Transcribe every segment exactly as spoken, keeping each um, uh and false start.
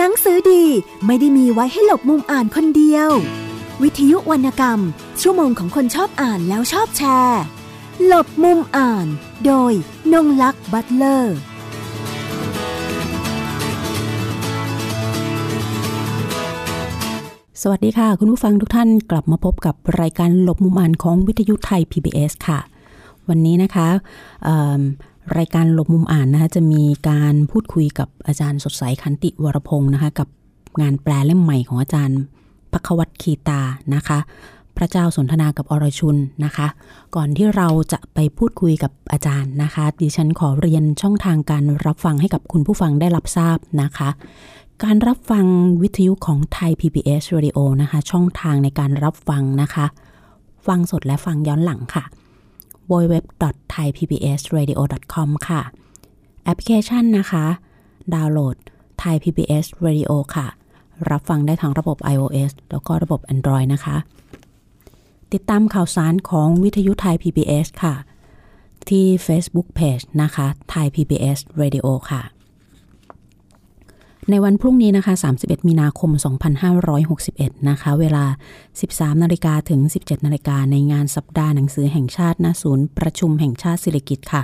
หนังสือดีไม่ได้มีไว้ให้หลบมุมอ่านคนเดียววิทยุวรรณกรรมชั่วโมงของคนชอบอ่านแล้วชอบแชร์หลบมุมอ่านโดยนงลักษ์บัตเลอร์สวัสดีค่ะคุณผู้ฟังทุกท่านกลับมาพบกับรายการหลบมุมอ่านของวิทยุไทย พี บี เอส ค่ะวันนี้นะคะรายการหลบมุมอ่านนะคะจะมีการพูดคุยกับอาจารย์สดใสขันติวรพงศ์นะคะกับงานแปลเล่มใหม่ของอาจารย์ภควตคีตานะคะพระเจ้าสนทนากับอรชุนนะคะก่อนที่เราจะไปพูดคุยกับอาจารย์นะคะดิฉันขอเรียนช่องทางการรับฟังให้กับคุณผู้ฟังได้รับทราบนะคะการรับฟังวิทยุของไทย พี บี เอส Radio นะคะช่องทางในการรับฟังนะคะฟังสดและฟังย้อนหลังค่ะ ดับเบิลยู ดับเบิลยู ดับเบิลยู ดอท ไทย พี บี เอส เรดิโอ ดอท คอม ค่ะแอปพลิเคชันนะคะดาวน์โหลด Thai พี บี เอส Radio ค่ะรับฟังได้ทั้งระบบ iOS แล้วก็ระบบ Android นะคะติดตามข่าวสารของวิทยุไทย พี บี เอส ค่ะที่ Facebook Page นะคะ Thai พี บี เอส Radio ค่ะในวันพรุ่งนี้นะคะสามสิบเอ็ด มีนาคม สองพันห้าร้อยหกสิบเอ็ดนะคะเวลา สิบสามนาฬิกา ถึง สิบเจ็ดนาฬิกา ในงานสัปดาห์หนังสือแห่งชาติณศูนย์ประชุมแห่งชาติศิริกิติ์ค่ะ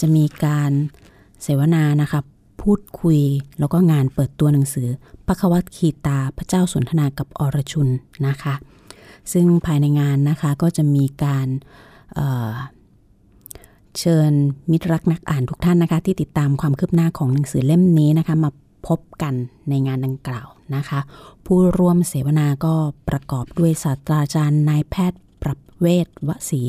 จะมีการเสวนานะคะพูดคุยแล้วก็งานเปิดตัวหนังสือภควตคีตาพระเจ้าสนทนากับอรชุนนะคะซึ่งภายในงานนะคะก็จะมีการเอ่อเชิญมิตรรักนักอ่านทุกท่านนะคะที่ติดตามความคืบหน้าของหนังสือเล่มนี้นะคะมาพบกันในงานดังกล่าวนะคะผู้ร่วมเสวนาก็ประกอบด้วยศาสตราจารย์นายแพทย์ประเวศวสี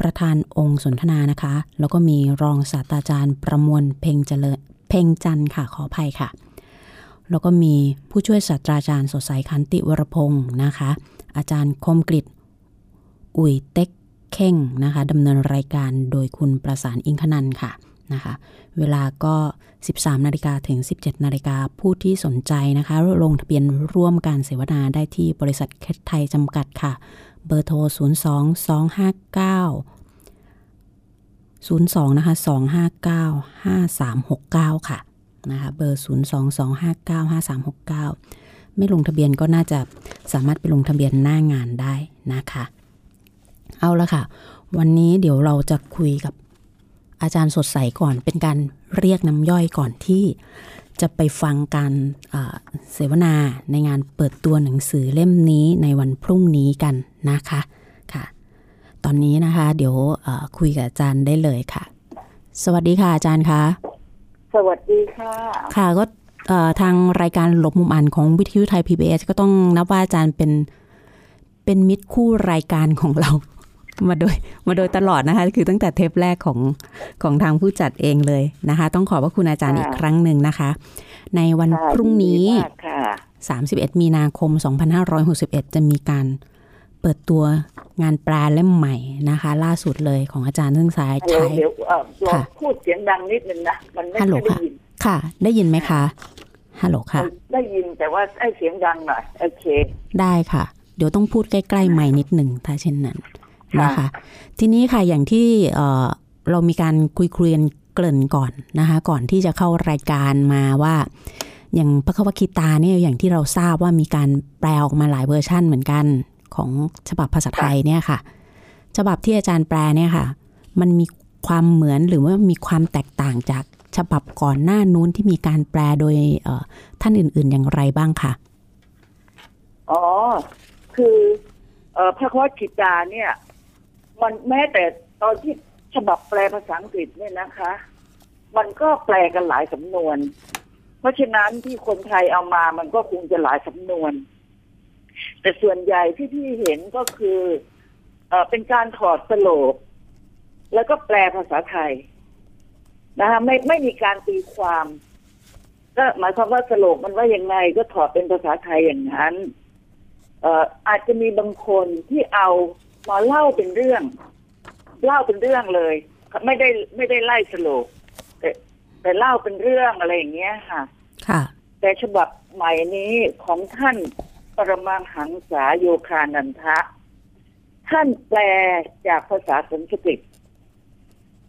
ประธานองค์สนทนานะคะแล้วก็มีรองศาสตราจารย์ประมวลเพ็งเจริญเพ็งจันทร์ค่ะขออภัยค่ะแล้วก็มีผู้ช่วยศาสตราจารย์สดใสขันติวรพงศ์นะคะอาจารย์คมกฤตอุ่ยเต็กเข่งนะคะดำเนินรายการโดยคุณประสานอิงคนันท์ค่ะนะคะเวลาก็ สิบสามนาฬิกา ถึง สิบเจ็ดนาฬิกา ผู้ที่สนใจนะคะลงทะเบียนร่วมการเสวนาได้ที่บริษัทเคทไทยจำกัดค่ะเบอร์โทร ศูนย์ สอง สอง ห้า เก้า ศูนย์ สอง นะคะ สอง ห้า เก้า ห้า สาม หก เก้า ค่ะนะคะเบอร์ ศูนย์ สอง สอง ห้า เก้า ห้า สาม หก เก้า ไม่ลงทะเบียนก็น่าจะสามารถไปลงทะเบียนหน้างานได้นะคะเอาละค่ะวันนี้เดี๋ยวเราจะคุยกับอาจารย์สดใสก่อนเป็นการเรียกน้ำย่อยก่อนที่จะไปฟังการเสวนาในงานเปิดตัวหนังสือเล่มนี้ในวันพรุ่งนี้กันนะคะค่ะตอนนี้นะคะเดี๋ยวคุยกับอาจารย์ได้เลยค่ะสวัสดีค่ะอาจารย์คะสวัสดีค่ะค่ะก็ทางรายการหลบมุมอ่านของวิทยุไทย พี บี เอส ก็ต้องนับว่าอาจารย์เป็นเป็นมิตรคู่รายการของเรามาโดยมาโดยตลอดนะคะคือตั้งแต่เทปแรกของของทางผู้จัดเองเลยนะคะต้องขอบพระคุณอาจารย์อีกครั้งหนึ่งนะคะในวันพรุ่งนี้สามสิบเอ็ด มีนาคม สองพันห้าร้อยหกสิบเอ็ดจะมีการเปิดตัวงานแปลเล่มใหม่นะคะล่าสุดเลยของอาจารย์ซึ่งสายไทยค่ะพูดเสียงดังนิดนึงนะมันไม่ได้ยินค่ะได้ยินไหมคะฮัลโหลค่ะได้ยินแต่ว่าไอ้เสียงดังหน่อยโอเคได้ค่ะเดี๋ยวต้องพูดใกล้ๆไมค์นิดนึงถ้าเช่นนั้นนะคะทีนี้ค่ะอย่างที่เอ่อเรามีการคุยเคลียร์เกริ่นก่อนนะคะก่อนที่จะเข้ารายการมาว่าอย่างภควตคีตาเนี่ยอย่างที่เราทราบว่ามีการแปลออกมาหลายเวอร์ชั่นเหมือนกันของฉบับภาษาไทยเนี่ยค่ะฉบับที่อาจารย์แปลเนี่ยค่ะมันมีความเหมือนหรือว่ามีความแตกต่างจากฉบับก่อนหน้านู้นที่มีการแปลโดยเอ่อท่านอื่นๆอย่างไรบ้างค่ะอ๋อคือเอ่อภควตคีตาเนี่ยมันแม้แต่ตอนที่ฉบับแปลภาษาอังกฤษเนี่ยนะคะมันก็แปลกันหลายสำนวนเพราะฉะนั้นที่คนไทยเอามามันก็คงจะหลายสำนวนแต่ส่วนใหญ่ที่พี่เห็นก็คือเอ่อเป็นการถอดสโลปแล้วก็แปลภาษาไทยนะคะไม่ไม่มีการตีความก็หมายความว่าสโลปมันว่ายังไงก็ถอดเป็นภาษาไทยอย่างนั้นเอ่ออาจจะมีบางคนที่เอามาเล่าเป็นเรื่องเล่าเป็นเรื่องเลยไม่ได้ไม่ได้ไล่สโลปแต่แต่เล่าเป็นเรื่องอะไรอย่างเงี้ยค่ะค่ะแต่ฉบับใหม่นี้ของท่านปรมังหังสาโยคานันทะท่านแปลจากภาษาสันสกฤต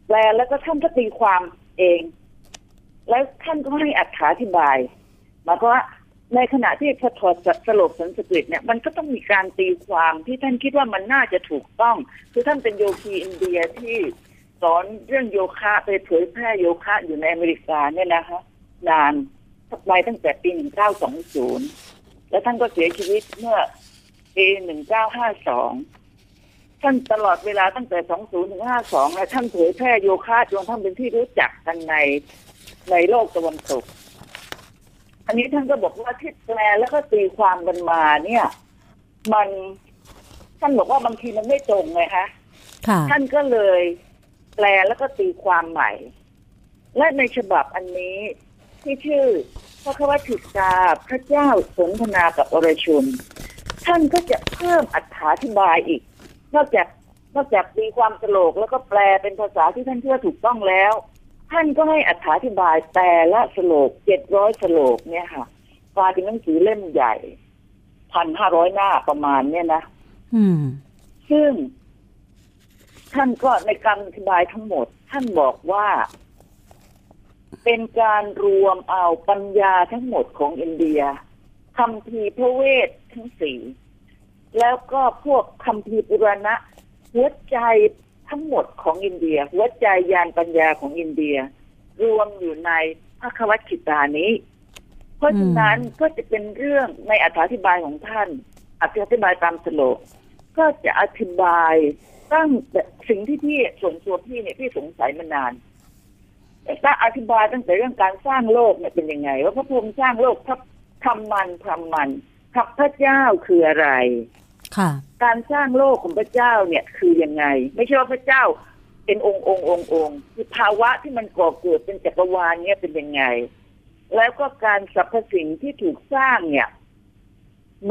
แปลแล้วก็ท่านก็ตีความเองแล้วท่านก็ให้อรรถาธิบาย หมายความว่าในขณะที่พอถอดสโลกสันสกฤตเนี่ยมันก็ต้องมีการตีความที่ท่านคิดว่ามันน่าจะถูกต้องคือท่านเป็นโยคีอินเดียที่สอนเรื่องโยคะไปเผยแพร่โยคะอยู่ในอเมริกาเนี่ยนะคะนานสักไปตั้งแต่ปีหนึ่งพันเก้าร้อยสองสิบและท่านก็เสียชีวิตเมื่อปีหนึ่งพันเก้าร้อยห้าสิบสองท่านตลอดเวลาตั้งแต่สองสิบถึงห้าสิบสองและท่านเผยแพร่โยคะจนท่านเป็นที่รู้จักกันในในโลกตะวันตกอันนี้ท่านก็บอกว่าที่แปลแล้วก็ตีความกันมาเนี่ยมันท่านบอกว่าบางทีมันไม่ตรงไงคะท่านก็เลยแปลแล้วก็ตีความใหม่และในฉบับอันนี้ที่ชื่อพระคัมภีร์ถิกาพระเจ้าสนทนากับอรชุนท่านก็จะเพิ่มอรรถาธิบายอีกนอกจากนอกจากตีความสโลกแล้วก็แปลเป็นภาษาที่ท่านเชื่อถูกต้องแล้วท่านก็ให้อรรถาธิบายแต่ละสโลกเจ็ดร้อยสโลกเนี่ยค่ะกลายเป็นหนังสือเล่มใหญ่ หนึ่งพันห้าร้อย หน้าประมาณเนี่ยนะอืมซึ่งท่านก็ในการอธิบายทั้งหมดท่านบอกว่าเป็นการรวมเอาปัญญาทั้งหมดของอินเดียคัมภีร์พระเวททั้งสี่แล้วก็พวกคัมภีร์ปุราณะหัวใจทั้งหมดของอินเดียหัวใจยานปัญญาของอินเดียรวมอยู่ในพระคัมภีร์ขิตานี้เพราะฉะนั้นก็จะเป็นเรื่องในอธิบายของท่านอธิบายตามสโลกก็จะอธิบายตั้งแต่สิ่งที่พี่ส่วนตัวพี่เนี่ยพี่สงสัยมานานแต่อธิบายตั้งแต่เรื่องการสร้างโลกเนี่ยเป็นยังไงว่าพระพรหมสร้างโลกทำมันทำมันทัพพระเจ้าคืออะไรการสร้างโลกของพระเจ้าเนี่ยคือยังไงไม่ใช่ว่าพระเจ้าเป็นองค์องค์องค์องค์คือภาวะที่มันก่อเกิดเป็นจักรวาลเนี่ยเป็นยังไงแล้วก็การสรรพสิ่งที่ถูกสร้างเนี่ย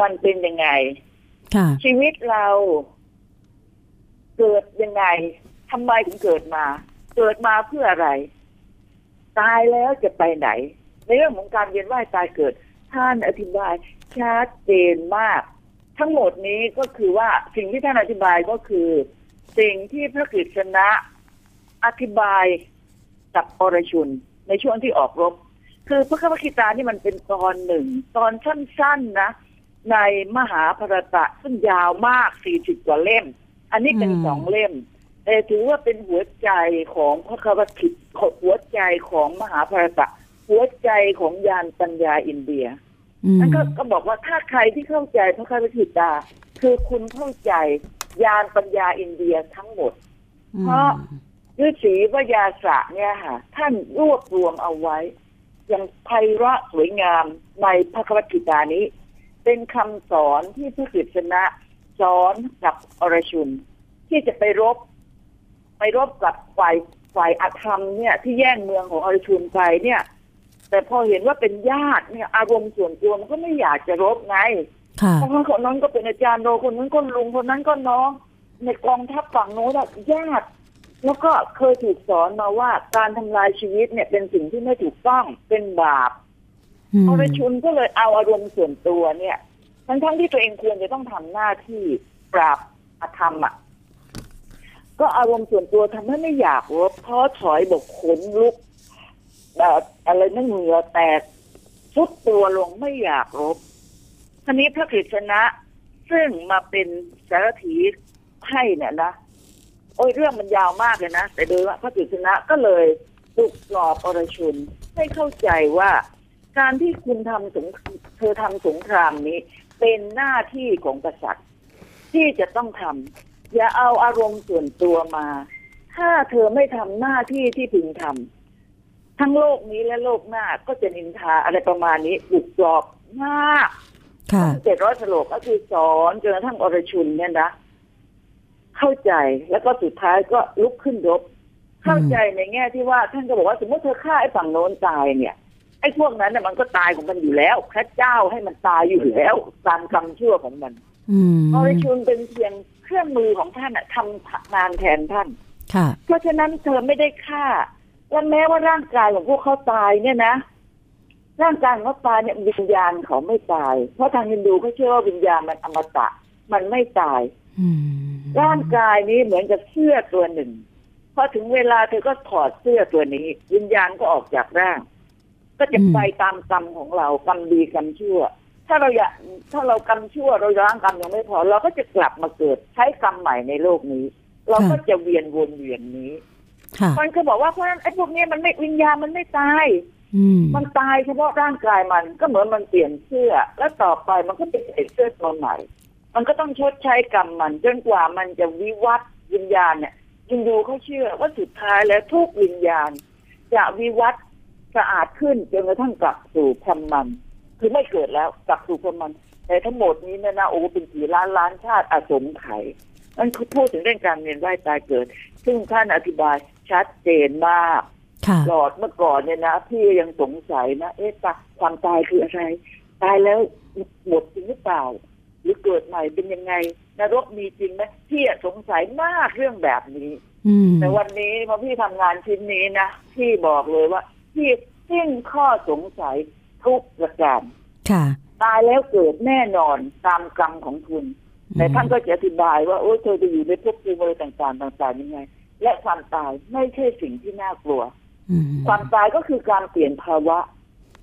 มันเป็นยังไงชีวิตเราเกิดยังไงทำไมถึงเกิดมาเกิดมาเพื่ออะไรตายแล้วจะไปไหนในเรื่องของการเวียนว่ายตายเกิดท่านอธิบายชัดเจนมากทั้งหมดนี้ก็คือว่าสิ่งที่ท่านอธิบายก็คือสิ่งที่พระกฤษณะอธิบายกับอรชุนในช่วงที่ออกรบคือพระคัมภีร์ตานี่มันเป็นตอนหนึ่งตอนสั้นๆ นะในมหาภารตะซึ่งยาวมากสี่สิบกว่าเล่มอันนี้เป็นสองเล่มแต่ถือว่าเป็นหัวใจของพระคัมภีร์หัวใจของมหาภารตะหัวใจของยานปัญญาอินเดียนั่นก็ก็บอกว่าถ้าใครที่เข้าใจพระคัมภีร์ถิกาคือคุณเข้าใจยานปัญญาอินเดียทั้งหมดเพราะฤๅษีวยาสะเนี่ยค่ะท่านรวบรวมเอาไว้อย่างไพเราะสวยงามในพระคัมภีร์ถิกานี้เป็นคำสอนที่พระกฤษณะสอนกับอรชุนที่จะไปรบไปรบกับฝ่ายฝ่ายอธรรมเนี่ยที่แย่งเมืองของอรชุนไปเนี่ยแต่พอเห็นว่าเป็นญาติเนี่ยอารมณ์ส่วนตัวมันก็ไม่อยากจะรบไงเพราะคนนั้นก็เป็นอาจารย์โนคนนั้นก็ลุงคนนั้นก็น้องในกองทัพฝั่งโน้นญาติแล้วก็เคยถูกสอนมาว่าการทำลายชีวิตเนี่ยเป็นสิ่งที่ไม่ถูกต้องเป็นบาปอรชุนก็เลยเอาอารมณ์ส่วนตัวเนี่ยทั้งทั้งที่ตัวเองควรจะต้องทำหน้าที่ปราบอธรรมอ่ะก็อารมณ์ส่วนตัวทำให้ไม่อยากรบท้อถอยบกขนลุกอะไรนั่นเหงื่อแตกซุดตัวลงไม่อยากรบทีนี้พระกฤษณะซึ่งมาเป็นสารถีให้เนี่ยนะโอ้ยเรื่องมันยาวมากเลยนะแต่โดยว่าพระกฤษณะก็เลยปลุกปลอบอรชุนให้เข้าใจว่าการที่คุณทำสงเธอทำสงครามนี้เป็นหน้าที่ของกษัตริย์ที่จะต้องทำอย่าเอาอารมณ์ส่วนตัวมาถ้าเธอไม่ทำหน้าที่ที่พึงทำทั้งโลกนี้และโลกหน้าก็จะนินทาอะไรประมาณนี้บุกจอบมากเจ็ดร้อยสโลกก็คือสอนจนกระทั่งอรชุนเนี่ยนะเข้าใจแล้วก็สุดท้ายก็ลุกขึ้นรบเข้าใจในแง่ที่ว่าท่านก็บอกว่าสมมติเธอฆ่าไอ้ฝั่งโน้นตายเนี่ยไอ้พวกนั้นเนี่ยมันก็ตายของมันอยู่แล้วพระเจ้าให้มันตายอยู่แล้วตามกรรมชั่วของมันอรชุนเป็นเพียงเครื่องมือของท่านอะทำงานแทนท่านเพราะฉะนั้นเธอไม่ได้ฆ่าและแม้ว่าร่างกายของพวกเขาตายเนี่ยนะร่างกายของเขาตายเนี่ยวิญญาณเขาไม่ตายเพราะทางฮินดูเขาเชื่อว่าวิญญาณมันอมตะมันไม่ตาย hmm. ร่างกายนี้เหมือนกับเสื้อตัวหนึ่งพอถึงเวลาเธอก็ถอดเสื้อตัวนี้วิญญาณก็ออกจากร่าง ก็จะไปตามกรรมของเรากรรมดีกรรมชั่วถ้าเราอยากถ้าเรากรรมชั่วเราล้างกรรมยังไม่พอเราก็จะกลับมาเกิดใช้กรรมใหม่ในโลกนี้เราก็จะเวียนวนเวียนนี้มันก็บอกว่าเพราะไอ้พวกนี้มันไม่วิญญาณมันไม่ตายมันตายเฉพาะร่างกายมันก็เหมือนมันเปลี่ยนเสื้อแล้วต่อไปมันก็จะเปลี่ยนเสื้อตัวใหม่มันก็ต้องชดใช้กรรมมันจนกว่ามันจะวิวัฒน์วิญญาณเนี่ยยินดูเขาเชื่อว่าสุดท้ายแล้วทุกวิญญาณจะวิวัฒน์สะอาดขึ้นจนกระทั่งกลับสู่ธรรมมันคือไม่เกิดแล้วกลับสู่ธรรมมันแต่ทั้งหมดนี้เนี่ยนะโอ้เป็นกี่ล้านล้านชาติอสงไขยนั่นคือพูดถึงเรื่องการเวียนว่ายตายเกิดซึ่งท่านอธิบายชัดเจนมากหลอดเมื่อก่อนเนี่ยนะพี่ยังสงสัยนะเอ๊ะความตายคืออะไรตายแล้วหมดจริงหรือเปล่าหรือเกิดใหม่เป็นยังไงนรกมีจริงไหมพี่สงสัยมากเรื่องแบบนี้แต่วันนี้พอพี่ทำงานชิ้นนี้นะพี่บอกเลยว่าพี่สิ้นข้อสงสัยทุกประการตายแล้วเกิดแน่นอนตามกรรมของคุณแต่ท่านก็จะอธิบายว่าโอ้เธอจะอยู่ในภพภูมิอะไรต่างๆต่างๆยังไงและความตายไม่ใช่สิ่งที่น่ากลัวความตายก็คือการเปลี่ยนภาวะ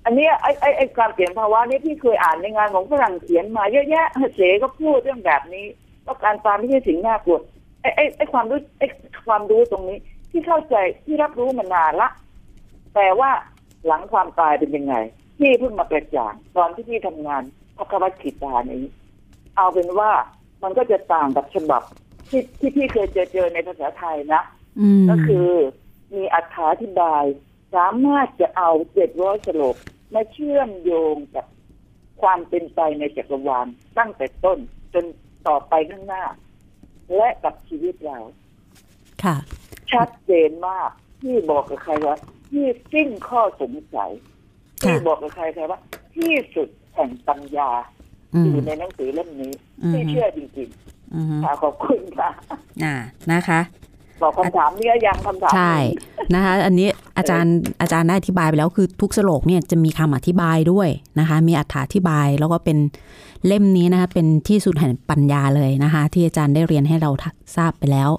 อันนี้ไอ้ไอ้ไอ้การเปลี่ยนภาวะนี่พี่เคยอ่านในงานของฝรั่งเขียนมาเยอะแยะเสกก็พูดเรื่องแบบนี้ว่าการตายไม่ใช่สิ่งน่ากลัวไอ้ไอ้ไอ้ความรู้ไอ้ความรู้ตรงนี้ที่เข้าใจที่รับรู้มานานละแต่ว่าหลังความตายเป็นยังไงพี่เพิ่งมาประจักษ์ตอนที่พี่ทำงานพระกวัฏขิตานี้เอาเป็นว่ามันก็จะต่างกับฉบับที่ที่พี่เคยเจอเจอในภาษาไทยนะก็คือมีอรรถาธิบายสามารถจะเอาเจ็ดร้อยสโลกมาเชื่อมโยงกับความเป็นไปในจักรวาลตั้งแต่ต้นจนต่อไปข้างหน้าและกับชีวิตเราค่ะชัดเจนมากที่บอกกับใครว่าที่สิ้นข้อสงสัยที่บอกกับใครใครว่าที่สุดแห่งปัญญาอยู่ในหนังสือเล่มนี้ที่เชื่อจริงๆค่ะขอบคุณค่ะนะคะบอกคำถามนี้ยังคำถามใช่นะคะอันนี้อาจารย์อาจารย์ได้อธิบายไปแล้วคือทุกสโลกเนี่ยจะมีคำอธิบายด้วยนะคะมีอรรถาธิบายแล้วก็เป็นเล่มนี้นะคะเป็นที่สุดแห่งปัญญาเลยนะคะที่อาจารย์ได้เรียนให้เราทราบไปแล้ว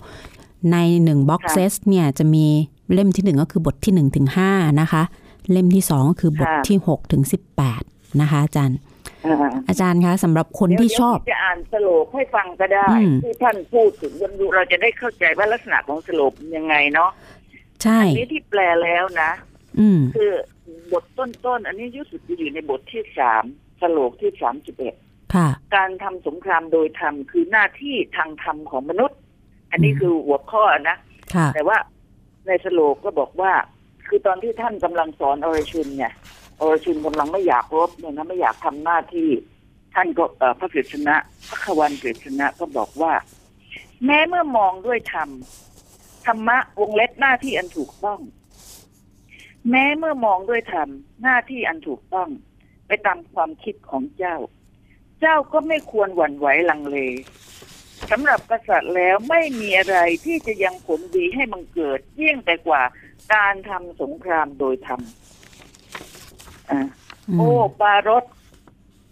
ในหนึ่งบ็อกเซสเนี่ยจะมีเล่มที่หนึ่งก็คือบทที่หนึ่งถึงห้านะคะเล่มที่สองก็คือบทที่หกถึงสิบแปดนะคะอาจารย์อาจารย์คะสำหรับคนที่ชอบจะอ่านสโลปให้ฟังก็ได้ที่ท่านพูดถึงวันดูเราจะได้เข้าใจว่าลักษณะของสโลปยังไงเนาะใช่อันนี้ที่แปลแล้วนะคือบทต้นๆอันนี้รู้สึกจะอยู่ในบทที่สามสโลปที่สามจุดเอ็ดการทำสงครามโดยธรรมคือหน้าที่ทางธรรมของมนุษย์อันนี้คือหัวข้อนะแต่ว่าในสโลปก็บอกว่าคือตอนที่ท่านกำลังสอนอรชุนเนี่ยอรชุนกำลังไม่อยากรบเนี่ยนะไม่อยากทำหน้าที่ท่านก็พระกฤษณะพระขวัญกฤษณะก็บอกว่าแม้เมื่อมองด้วยธรรมธรรมะวงเล็บหน้าที่อันถูกต้องแม้เมื่อมองด้วยธรรมหน้าที่อันถูกต้องไปตามความคิดของเจ้าเจ้าก็ไม่ควรหวั่นไหวลังเลสำหรับกษัตริย์แล้วไม่มีอะไรที่จะยังผลดีให้บังเกิดยิ่งแต่กว่าการทำสงครามโดยธรรมโอ้ปารส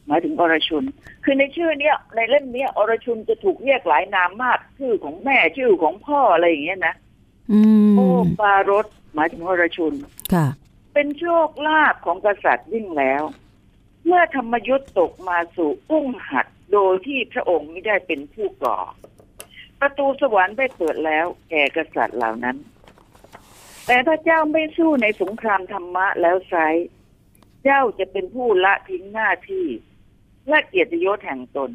หมายถึงอรชุนคือในชื่อเนี้ยในเล่มเนี้ยอรชุนจะถูกเรียกหลายนามมากชื่อของแม่ชื่อของพ่ออะไรอย่างเงี้ยนะโอ้ปารสหมายถึงอรชุนเป็นโชคลาภของกษัตริย์ยิ่งแล้วเมื่อธรรมยุทธ์ตกมาสู่อุ้งหัดโดยที่พระองค์ไม่ได้เป็นผู้ก่อประตูสวรรค์ได้เปิดแล้วแก่กษัตริย์เหล่านั้นแต่ถ้าเจ้าไม่สู้ในสงครามธรรมะแล้วไซร้เจ้าจะเป็นผู้ละทิ้งหน้าที่และเกียรติยศแห่งตน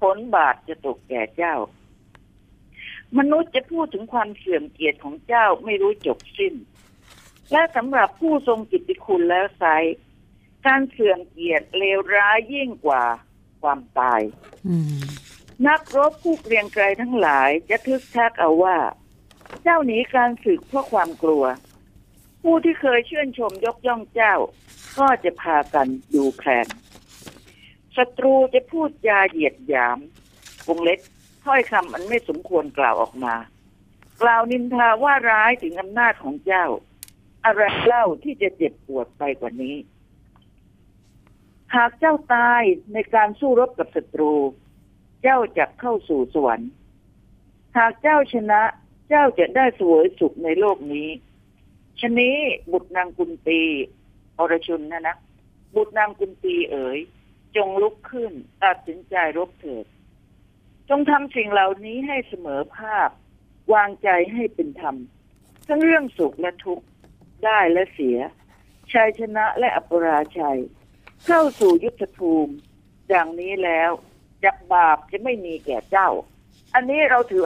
ผลบาปจะตกแก่เจ้ามนุษย์จะพูดถึงความเสื่อมเกียรติของเจ้าไม่รู้จบสิ้นและสำหรับผู้ทรงกิตติคุณแล้วไซร้การเสื่อมเกียรติเลวร้ายยิ่งกว่าความตายนักรบผู้เกรียงไกรทั้งหลายจะทึกทักเอาว่าเจ้าหนีการศึกเพราะความกลัวผู้ที่เคยชื่นชมยกย่องเจ้าก็จะพากันดูแคลนศัตรูจะพูดจาเหยียดหยามวงเล็บถ้อยคำอันไม่สมควรกล่าวออกมากล่าวนินทาว่าร้ายถึงอำนาจของเจ้าอะไรเล่าที่จะเจ็บปวดไปกว่านี้หากเจ้าตายในการสู้รบกับศัตรูเจ้าจะเข้าสู่สวรรค์หากเจ้าชนะเจ้าจะได้เสวยสุขในโลกนี้ชะนี้บุตรนางกุนตีอ อรชุนนะนะบุตรนางกุนตีเอ๋ยจงลุกขึ้นตัดสินใจรบเถิดจงทำสิ่งเหล่านี้ให้เสมอภาควางใจให้เป็นธรรมทั้งเรื่องสุขและทุกข์ได้และเสียชัยชนะและอัปราชัยเข้าสู่ยุทธภูมิอย่างนี้แล้วจักบาปจะไม่มีแก่เจ้าอันนี้เราถือ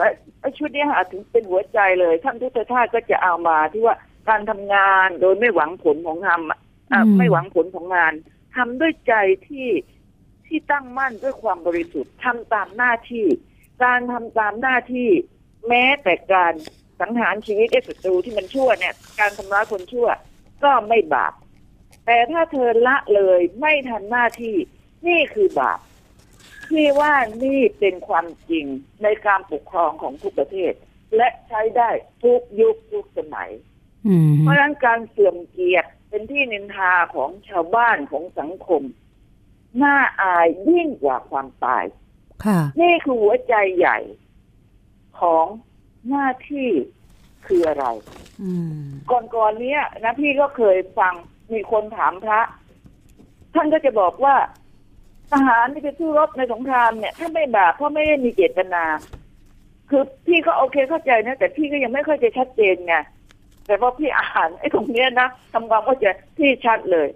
ชุดนี้หาถึงเป็นหัวใจเลยท่านพุทธทาสก็จะเอามาที่ว่าการทำงานโดยไม่หวังผลของงานไม่หวังผลของงานทำด้วยใจที่ที่ตั้งมั่นด้วยความบริสุทธิ์ทำตามหน้าที่การทำตามหน้าที่แม้แต่การสังหารชีวิตไอ้ศัตรูที่มันชั่วเนี่ยการทำร้ายคนชั่วก็ไม่บาปแต่ถ้าเธอละเลยไม่ทำหน้าที่นี่คือบาปที่ว่านี่เป็นความจริงในการปกครองของทุกประเทศและใช้ได้ทุกยุคทุกสมัยเพราะฉะนั้นการเสื่อมเกียรติเป็นที่นินทาของชาวบ้านของสังคมน่าอายยิ่งกว่าความตายนี่คือหัวใจใหญ่ของหน้าที่คืออะไรก่อนๆ นี้นะพี่ก็เคยฟังมีคนถามพระท่านก็จะบอกว่าทหารที่ไปสู้รบในสงครามเนี่ยถ้าไม่บาปเพราะไม่ได้มีเจตนาคือพี่ก็โอเคเข้าใจนะแต่พี่ก็ยังไม่ค่อยจะชัดเจนไงแต่พอพี่อ่านไอ้ตรงเนี้ยนะทำความเข้าใจพี่ชัดเลย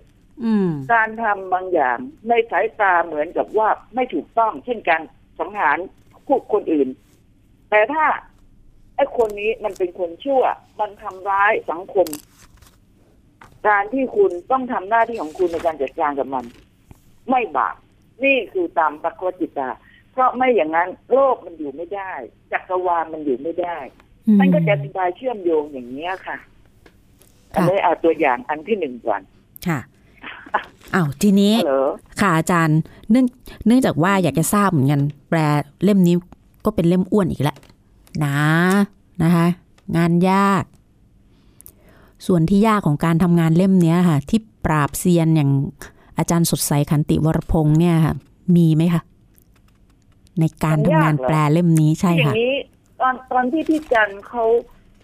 การทำบางอย่างในสายตาเหมือนกับว่าไม่ถูกต้องเช่นการสังหารคู่คนอื่นแต่ถ้าไอ้คนนี้มันเป็นคนชั่วมันทำร้ายสังคมการที่คุณต้องทำหน้าที่ของคุณในการจัดการกับมันไม่บาปนี่คือตามปกติตาเพราะไม่อย่างนั้นโลกมันอยู่ไม่ได้จักรวาลมันอยู่ไม่ได้มันก็จะอธิบายเชื่อมโยงอย่างนี้ค่ะอันนี้เอาตัวอย่างอันที่หนึ่งก่อนค่ะอ้าวทีนี้ค่ะอาจารย์เนื่องเนื่องจากว่าอยากจะทราบเหมือนกันแปลเล่มนี้ก็เป็นเล่มอ้วนอีกแล้วนะนะคะงานยากส่วนที่ยากของการทำงานเล่มนี้ค่ะที่ปราบเซียนอย่างอาจารย์สดใสขันติวรพงษ์เนี่ยค่ะมีไหมคะในการทำงานแปลเล่มนี้ใช่ค่ะอย่างนี้ตอนตอนที่พี่จันเขา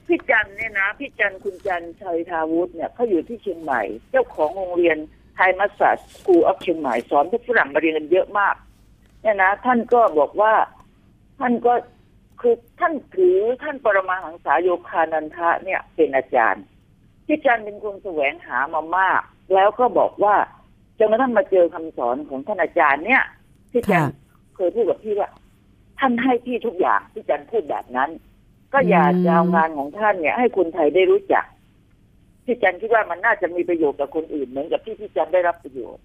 พี่จันเนี่ยนะพี่จันคุณจันชัยทาวุฒิเนี่ยเขาอยู่ที่เชียงใหม่เจ้าของโรงเรียนไทยมัสซัสสกูลออฟเชียงใหม่สอนพวกฝรั่งมาเรียนกันเยอะมากเนี่ยนะท่านก็บอกว่าท่านก็คือท่านถือท่านปรมาหังสาโยคานันทะเนี่ยเป็นอาจารย์พี่จันเป็นคนแสวงหามามากแล้วก็บอกว่าจนกระทั่งมาเจอคำสอนของท่านอาจารย์เนี่ยพี่จันเคยพูดกับพี่ว่าท่านให้พี่ทุกอย่างพี่จันพูดแบบนั้นก็อย่าเอางานของท่านเนี่ยให้คนไทยได้รู้จักพี่จันคิดว่ามันน่าจะมีประโยชน์กับคนอื่นเหมือนกับที่พี่จันได้รับประโยชน์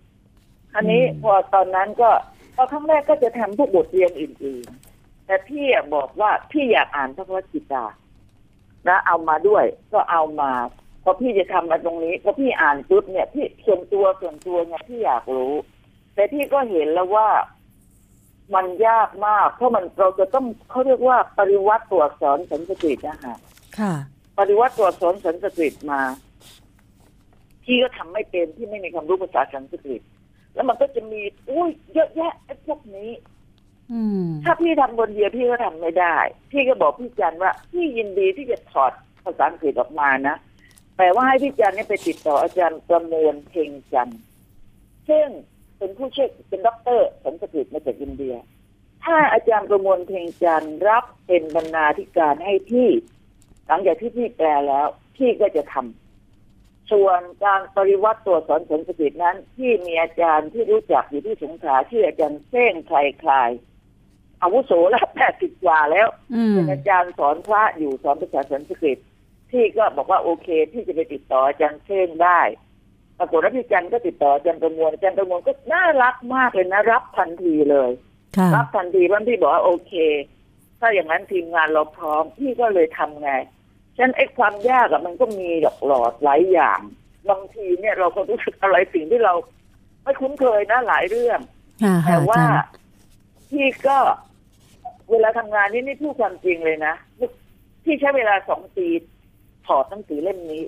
อันนี้พอตอนนั้นก็พอครั้งแรกก็จะทำพวกบทเรียนอื่นๆแต่พี่บอกว่าพี่อยากอ่านพระวจิตาแล้วเอามาด้วยก็เอามาพอพี่จะทำมาตรงนี้พอพี่อ่านปุ๊บเนี่ยพี่ส่วนตัวส่วนตัวเนี่ยพี่อยากรู้แต่พี่ก็เห็นแล้วว่ามันยากมากเพราะมันเราจะต้องเขาเรียกว่าปริวัติตัวอักษรสันสกฤตนะคะค่ะปริวัติตัวอักษรสันสกฤตมาพี่ก็ทำไม่เป็นที่ไม่มีความรู้ภาษาสันสกฤตแล้วมันก็จะมีอุ้ยเยอะแยะไอ้พวกนี้ถ้าพี่ทำคนเดียวพี่ก็ทำไม่ได้พี่ก็บอกพี่จันว่าพี่ยินดีที่จะถอดภาษาอังกฤษออกมานะแต่ว่าให้พี่จันเนี่ยไปติดต่ออาจารย์ประเมินเพ่งจันซึ่งเป็นผู้เชี่ยวเป็นด็อกเตอร์สันสกฤตมาจากอินเดียถ้าอาจารย์ประมวลเพ่งจันรับเป็นบรรณาธิการให้พี่หลังจากที่พี่แปลแล้วพี่ก็จะทำส่วนการปริวัติตัวสอนสันสกฤตนั้นที่มีอาจารย์ที่รู้จักอยู่ที่สงขลาชื่ออาจารย์เส้งไคลไคลอาวุโสแล้วแปดสิบกว่าแล้วเป็นอาจารย์สอนพระอยู่สอนภาษาสันสกฤตพี่ก็บอกว่าโอเคพี่จะไปติดต่ออาจารย์เช่นได้ปรากฏว่าพี่จันก็ติดต่ออาจารย์ประมวลอาจารย์ประมวลก็น่ารักมากเลยนะรับทันทีเลยรับทันทีเพราะพี่บอกว่าโอเคถ้าอย่างนั้นทีมงานเราพร้อมพี่ก็เลยทำไงฉะนั้นไอ้ความยากอะมันก็มีหลอกหลอดหลายอย่างบางทีเนี่ยเราก็รู้สึกอะไรสิ่งที่เราไม่คุ้นเคยนะหลายเรื่องแต่ว่าพี่ก็เวลาทำงานนี่นี่พูดความจริงเลยนะพี่ใช้เวลาสองปีถอดหนังสือเล่มนี้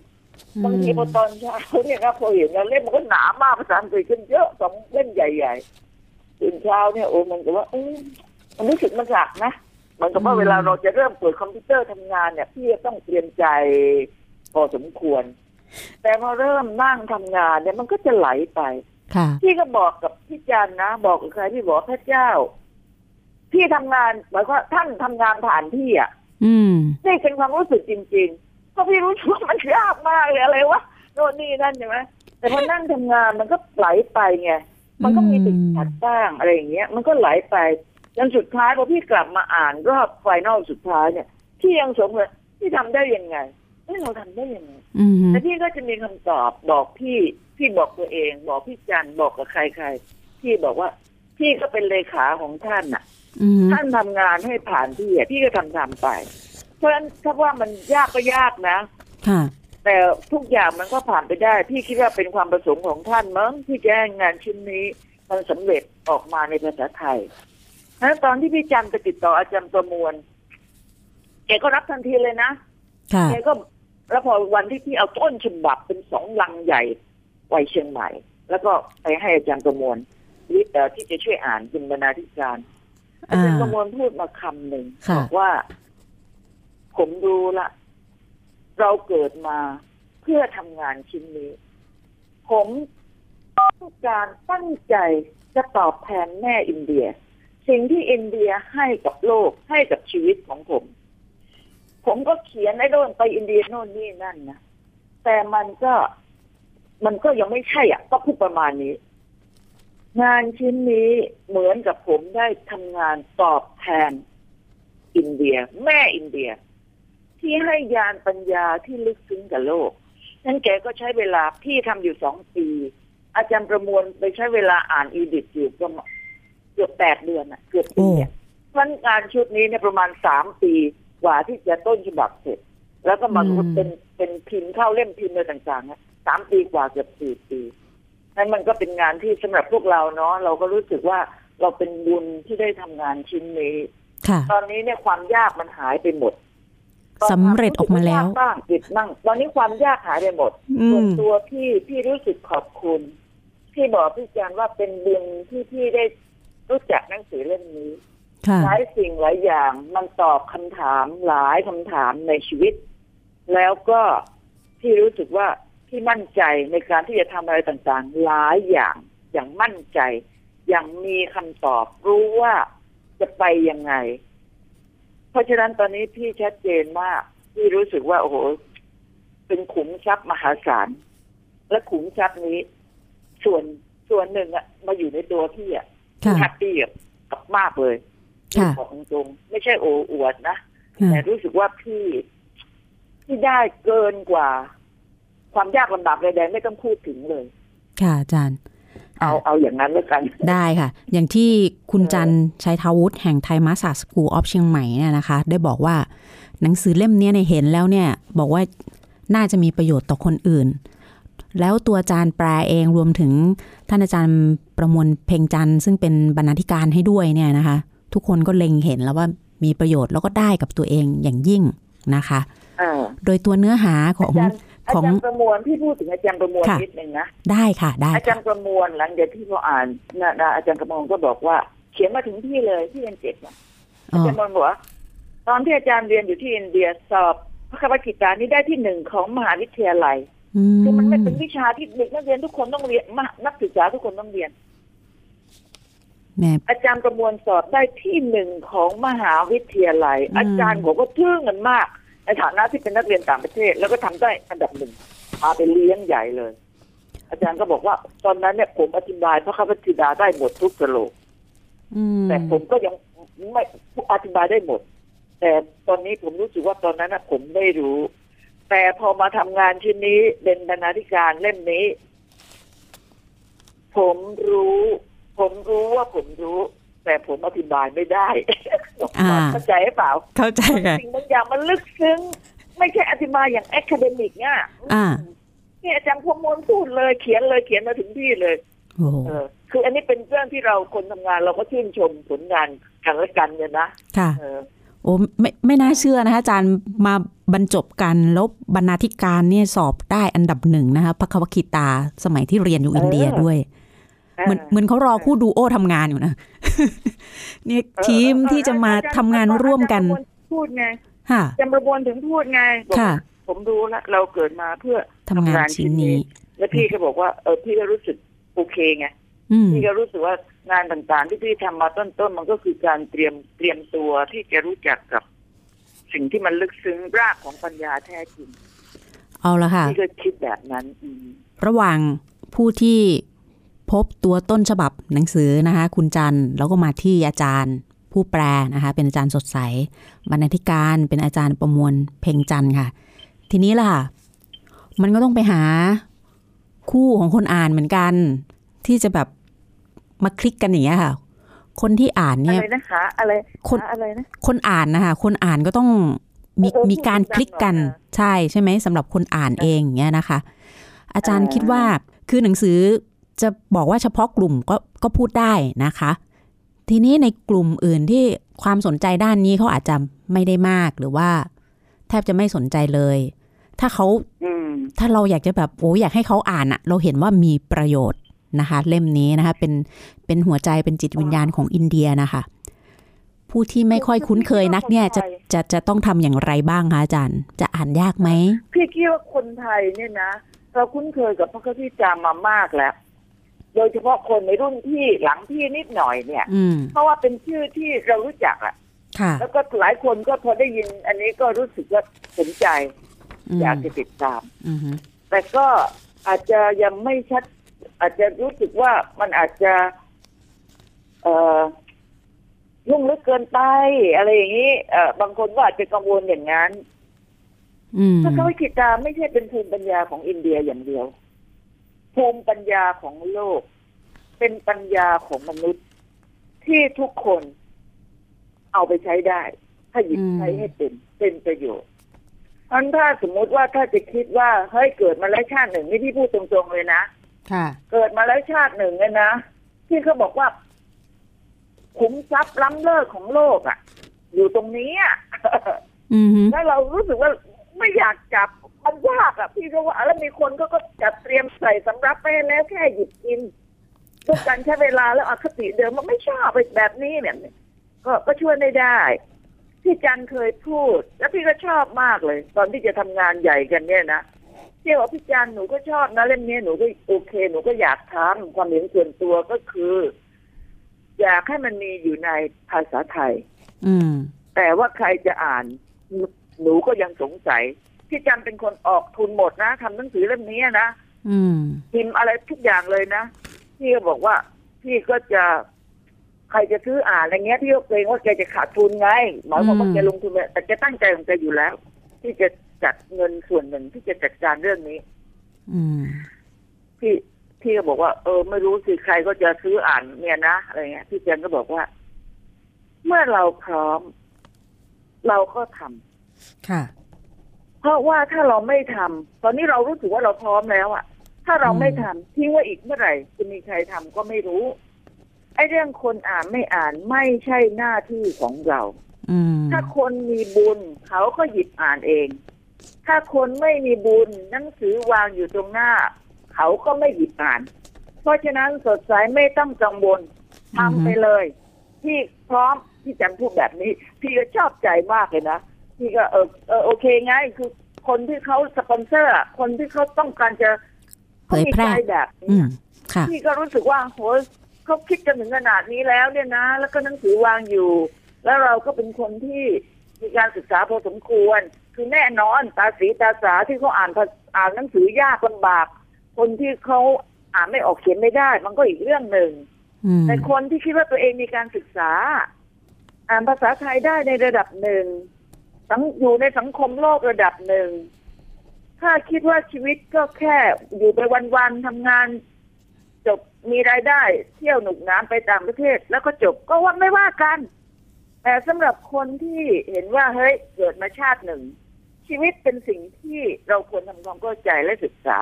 บางทีพอตอนเช้าเนี่ยครับพอเห็นแล้วเล่มมันก็หนามากภาษาอังกฤษขึ้นเยอะสองเล่มใหญ่ๆตื่นเช้าเนี่ยโอ้มันก็ว่าเออมันรู้สึกมันหนักนะเหมือนกับว่าเวลาเราจะเริ่มเปิดคอมพิวเตอร์ทำงานเนี่ยพี่จะต้องเตรียมใจพอสมควร แต่พอเริ่มนั่งทำงานเนี่ยมันก็จะไหลไปพี่ก็บอกกับพี่จันนะบอกกับใครพี่บอกพระเจ้าพี่ทำงานหมายความท่านทำงานผ่านพี่อ่ะนี่เป็นความรู้สึกจริงๆเพราะพี่รู้สึกว่ามันยากมากเลยอะไรวะโน่นนี่นั่นใช่ไหมแต่พอนั่งทำงานมันก็ไหลไปไงมันก็มีติดขัดบ้างอะไรอย่างเงี้ยมันก็ไหลไปจนสุดท้ายพอพี่กลับมาอ่านรอบไฟนอลสุดท้ายเนี่ยพี่ยังสงสัยพี่ทำได้ยังไงไม่เราทำได้ยังไงแต่พี่ก็จะมีคำตอบบอกพี่พี่บอกตัวเองบอกพี่จันบอกกับใครๆพี่บอกว่าพี่ก็เป็นเลขาของท่านน่ะท่านทำงานให้ผ่านพี่พี่ก็ทำทำไปเพราะฉะนั้นถ้าว่ามันยากก็ยากนะแต่ทุกอย่างมันก็ผ่านไปได้พี่คิดว่าเป็นความประสงค์ของท่านมั้งที่จะให้งานชิ้นนี้มันสำเร็จออกมาในภาษาไทยแล้วตอนที่พี่จันไปติดต่ออาจารย์ประมวลแกก็รับทันทีเลยนะแกก็แล้วพอวันที่พี่เอาต้นฉบับเป็นสองลังใหญ่ไปเชียงใหม่แล้วก็ไปให้อาจารย์ประมวลที่จะช่วยอ่านเป็นบรรณาธิการอาจารย์ประมวลพูดมาคำหนึ่งบอกว่าผมดูละเราเกิดมาเพื่อทำงานชิ้นนี้ผมต้องการตั้งใจจะตอบแทนแม่อินเดียสิ่งที่อินเดียให้กับโลกให้กับชีวิตของผมผมก็เขียนไอ้โน่นไปอินเดียโน่นนี่นั่นนะแต่มันก็มันก็ยังไม่ใช่อ่ะก็พูดประมาณนี้งานชิ้นนี้เหมือนกับผมได้ทำงานตอบแทนอินเดียแม่อินเดียที่ให้ยานปัญญาที่ลึกซึ้งกับโลกนั้นแกก็ใช้เวลาพี่ทำอยู่สองปีอาจารย์ประมวลไปใช้เวลาอ่านอีดิทอยู่ประมาณเกือบแปดเดือนน่ะเกือบปีอ่ะงั้นงานชุดนี้เนี่ยประมาณสามปีกว่าที่จะต้นฉบับเสร็จแล้วก็มาเป็นเป็นพิมพ์เข้าเล่มพิมพ์อะไรต่างๆเนี่ยสามปีกว่าเกือบสี่ปีนั้นมันก็เป็นงานที่สำหรับพวกเราเนาะเราก็รู้สึกว่าเราเป็นบุญที่ได้ทำงานชิ้นนี้ตอนนี้เนี่ยความยากมันหายไปหมดสำเร็จออกมาแล้วบ้างติดบ้างตอนนี้ความยากหายไปหมดส่วนตัวพี่พี่รู้สึกขอบคุณพี่บอกพี่จันว่าเป็นบุญที่พี่ได้รู้จักหนังสือเล่มนี้หลายสิ่งหลายอย่างมันตอบคำถามหลายคำถามในชีวิตแล้วก็พี่รู้สึกว่าพี่มั่นใจในการที่จะทำอะไรต่างๆหลายอย่างอย่างมั่นใจอย่างมีคำตอบรู้ว่าจะไปยังไงเพราะฉะนั้นตอนนี้พี่ชัดเจนมากพี่รู้สึกว่าโอ้โหเป็นขุมทรัพย์มหาศาลและขุมทรัพย์นี้ส่วนส่วนหนึ่งอะมาอยู่ในตัวพี่อะแฮปปี้กับมากเลยบอกตรงๆไม่ใช่โอ้อวดนะแต่รู้สึกว่าพี่ที่ได้เกินกว่าความยากลำบากใดๆไม่ต้องพูดถึงเลยค่ะอาจารย์เอาเอาอย่างนั้นแล้วกันได้ค่ะอย่างที่คุณจันชัยทวุฒิแห่งไทยมาสสกูลออฟเชียงใหม่เนี่ยนะคะได้บอกว่าหนังสือเล่มนี้เนี่ยเห็นแล้วเนี่ยบอกว่าน่าจะมีประโยชน์ต่อคนอื่นแล้วตัวอาจารย์แปลเองรวมถึงท่านอาจารย์ประมวลเพ็งจันทร์ซึ่งเป็นบรรณาธิการให้ด้วยเนี่ยนะคะทุกคนก็เล็งเห็นแล้วว่ามีประโยชน์แล้วก็ได้กับตัวเองอย่างยิ่งนะคะโดยตัวเนื้อหาของอาจารย์ประมวลพี่พูดถึงอาจารย์ประมวลนิดนึงนะได้ค่ะได้อาจารย์ประมวลหลังจากที่เราอ่านนะอาจารย์ประมวลก็บอกว่าเขียนมาถึงที่เลยที่เรียนเจ็ดนะอาจารย์ประมวลบอกว่าตอนที่อาจารย์เรียนอยู่ที่อินเดียสอบพระคัมภีร์การนี้ได้ที่หนึ่งของมหาวิทยาลัยคือมันไม่เป็นวิชาที่เด็กนักเรียนทุกคนต้องเรียนนักศึกษาทุกคนต้องเรียนอาจารย์ประมวลสอบได้ที่หนึ่งของมหาวิทยาลัยอาจารย์บอกว่าทึ่งกันมากในฐานะที่เป็นนักเรียนต่างประเทศแล้วก็ทำได้อันดับหนึ่งมาเป็นเลี้ยงใหญ่เลยอาจารย์ก็บอกว่าตอนนั้นเนี่ยผมอธิบายพระคัมภีร์ได้หมดทุกกะโหลกแต่ผมก็ยังไม่อธิบายได้หมดแต่ตอนนี้ผมรู้สึกว่าตอนนั้นนะผมได้รู้แต่พอมาทำงานชิ้นนี้เป็นบรรณาธิการเล่มนี้ผมรู้ผมรู้ว่าผมรู้แต่ผมอธิบายไม่ได้เข้าใจหรือเปล่าเข้าใจค่ะสิ่งบางอย่างมันลึกซึ้งไม่ใช่อธิบายอย่างแอคาเดมิกเนี่ยนี่อาจารย์พวงมลพูดเลยเขียนเลยเขียนมาถึงที่เลยคืออันนี้เป็นเรื่องที่เราคนทำงานเราก็ชื่นชมผลงานกันและกันเนี่ยนะค่ะโอ้ไม่ไม่น่าเชื่อนะคะอาจารย์มาบรรจบกันแล้วบรรณาธิการเนี่ยสอบได้อันดับหนึ่งนะคะพระคัมภีร์ตาสมัยที่เรียนอยู่อินเดียด้วยเหมือนเหมือนเขารอคู่ดูโอทำงานอยู่นะเนี่ยทีมที่จะมาทำงานร่วมกันพูดไงจำประมวลถึงพูดไงผมรู้ละเราเกิดมาเพื่อ ทำงานชิ้นนี้แล้วพี่ก็บอกว่าเออพี่ก็รู้สึกโอเคไงพี่ก็รู้สึกว่างานต่างๆที่พี่ทำมาต้นๆมันก็คือการเตรียมเตรียมตัวที่จะรู้จักกับสิ่งที่มันลึกซึ้งรากของปัญญาแท้จริงเอาละค่ะพี่ก็คิดแบบนั้นระหว่างผู้ที่พบตัวต้นฉบับหนังสือนะคะคุณจันทร์แล้วก็มาที่อาจารย์ผู้แปลนะคะเป็นอาจารย์สดใสบรรณาธิการเป็นอาจารย์ประมวลเพ็งจันทร์ค่ะทีนี้ล่ะมันก็ต้องไปหาคู่ของคนอ่านเหมือนกันที่จะแบบมาคลิกกันอย่างเงี้ยค่ะคนที่อ่านเนี่ยอะไรนะคะอะไรคนอะไรนะคนอ่านนะคะคนอ่านก็ต้องมีมีการคลิกกันใช่ใช่ไหมสำหรับคนอ่านเองอย่างเงี้ยนะคะอาจารย์คิดว่าคือหนังสือจะบอกว่าเฉพาะกลุ่มก็ก็พูดได้นะคะทีนี้ในกลุ่มอื่นที่ความสนใจด้านนี้เขาอาจจะไม่ได้มากหรือว่าแทบจะไม่สนใจเลยถ้าเขาถ้าเราอยากจะแบบโอ้อยากให้เขาอ่านอะเราเห็นว่ามีประโยชน์นะคะเล่มนี้นะคะเป็นเป็นหัวใจเป็นจิตวิญญาณของอินเดียนะคะผู้ที่ไม่ค่อยคุ้นเคยนักเนี่ยจะจะจะต้องทำอย่างไรบ้างคะอาจารย์จะอ่านยากไหมพี่คิดว่าคนไทยเนี่ยนะเราคุ้นเคยกับพระคัมภีร์จามามากแล้วโดยเฉพาะคนในรุ่นพี่หลังพี่นิดหน่อยเนี่ยเพราะว่าเป็นชื่อที่เรารู้จักอ่ะแล้วก็หลายคนก็พอได้ยินอันนี้ก็รู้สึกว่าสนใจอยากจะติดตามแต่ก็อาจจะยังไม่ชัดอาจจะรู้สึกว่ามันอาจจะยุ่งลึกเกินไปอะไรอย่างนี้บางคนก็อาจจะกังวลอย่างนั้นเพราะเขาติดตามไม่ใช่เป็นภูมิปัญญาของอินเดียอย่างเดียวภูมิปัญญาของโลกเป็นปัญญาของมนุษย์ที่ทุกคนเอาไปใช้ได้ถ้าหยิบใช้ให้เป็นเป็นประโยชน์อันถ้าสมมติว่าถ้าจะคิดว่าเฮ้ยเกิดมาแล้วชาติหนึ่งนี่ที่พูดตรงๆเลยนะเกิดมาแล้วชาติหนึ่งเนี่ยนะที่เขาบอกว่าขุมทรัพย์ล้ำเลิศของโลกอ่ะอยู่ตรงนี้อ่ะถ้าเรารู้สึกว่าไม่อยากจับมันยากอ่ะพี่ก็ว่าแล้วมีคนก็ก็จัดเตรียมใส่สำรับไปแล้วแค่หยิบกินทุกการใช้เวลาแล้วอคติเดิมมันไม่ชอบแบบนี้เนี่ยก็ก็ช่วยไม่ได้พี่จันเคยพูดแล้วพี่ก็ชอบมากเลยตอนที่จะทำงานใหญ่กันเนี่ยนะเจ้าพี่จันหนูก็ชอบนะเล่มนี้หนูก็โอเคหนูก็อยากทำความเห็นส่วนตัวก็คืออยากให้มันมีอยู่ในภาษาไทยแต่ว่าใครจะอ่านหนูก็ยังสงสัยพี่จันเป็นคนออกทุนหมดนะทำหนังสือเล่มนี้นะพิมพ์อะไรทุกอย่างเลยนะพี่ก็บอกว่าพี่ก็จะใครจะซื้ออ่านอะไรเงี้ยพี่ก็เกรงว่าแกจะขาดทุนไงหมายความว่าแกลงทุนแต่แกตั้งใจของแกอยู่แล้วที่จะจัดเงินส่วนหนึ่งที่จะจัดการเรื่องนี้พี่พี่ก็บอกว่าเออไม่รู้สิใครก็จะซื้ออ่านเนี่ยนะอะไรเงี้ยพี่เจนก็บอกว่าเมื่อเราพร้อมเราก็ทำค่ะเพราะว่าถ้าเราไม่ทำตอนนี้เรารู้สึกว่าเราพร้อมแล้วอะถ้าเราไม่ทำทิ้งไว้อีกเมื่อไหร่จะมีใครทำก็ไม่รู้ไอ้เรื่องคนอ่านไม่อ่านไม่ใช่หน้าที่ของเราถ้าคนมีบุญเขาก็หยิบอ่านเองถ้าคนไม่มีบุญหนังสือวางอยู่ตรงหน้าเขาก็ไม่หยิบอ่านเพราะฉะนั้นสดใสไม่ต้องกังวลทำไปเลยพี่พร้อมพี่จันพูดแบบนี้พี่ก็ชอบใจมากเลยนะพี่ก็เออเออโอเคไงคือคนที่เขาสปอนเซอร์คนที่เขาต้องการจะเผยแพร่แบบนี้พี่ก็รู้สึกว่าโหเขาคิดกันถึงขนาดนี้แล้วเนี่ยนะแล้วก็หนังสือวางอยู่แล้วเราก็เป็นคนที่มีการศึกษาพอสมควรคือแน่นอนตาสีตาสาที่เขาอ่านอ่านหนังสือยากลำบากคนที่เขาอ่านไม่ออกเขียนไม่ได้มันก็อีกเรื่องหนึ่งแต่คนที่คิดว่าตัวเองมีการศึกษาอ่านภาษาไทยได้ในระดับหนึ่งอยู่ในสังคมโลกระดับหนึ่งถ้าคิดว่าชีวิตก็แค่อยู่ไปวันๆทำงานจบมีรายได้เที่ยวหนุกหนานไปต่างประเทศแล้วก็จบก็ว่าไม่ว่ากันแต่สำหรับคนที่เห็นว่าเฮ้ยเกิดมาชาติหนึ่งชีวิตเป็นสิ่งที่เราควรทำความเข้าใจและศึกษา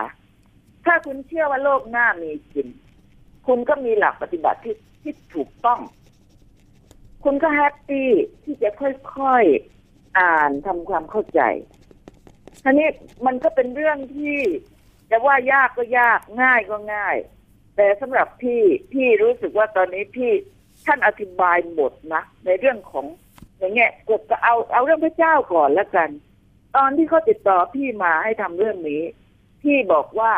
ถ้าคุณเชื่อว่าโลกหน้ามีจริงคุณก็มีหลักปฏิบัติที่ที่ถูกต้องคุณก็แฮปปี้ที่จะค่อยๆอ่านทำความเข้าใจทีนี้มันก็เป็นเรื่องที่จะว่ายากก็ยากง่ายก็ง่ายแต่สำหรับพี่พี่รู้สึกว่าตอนนี้พี่ท่านอธิบายหมดนะในเรื่องของอย่างเงี้ยกดจะเอาเอาเรื่องพระเจ้าก่อนแล้วกันตอนที่เขาติดต่อพี่มาให้ทำเรื่องนี้ พี่บอกว่า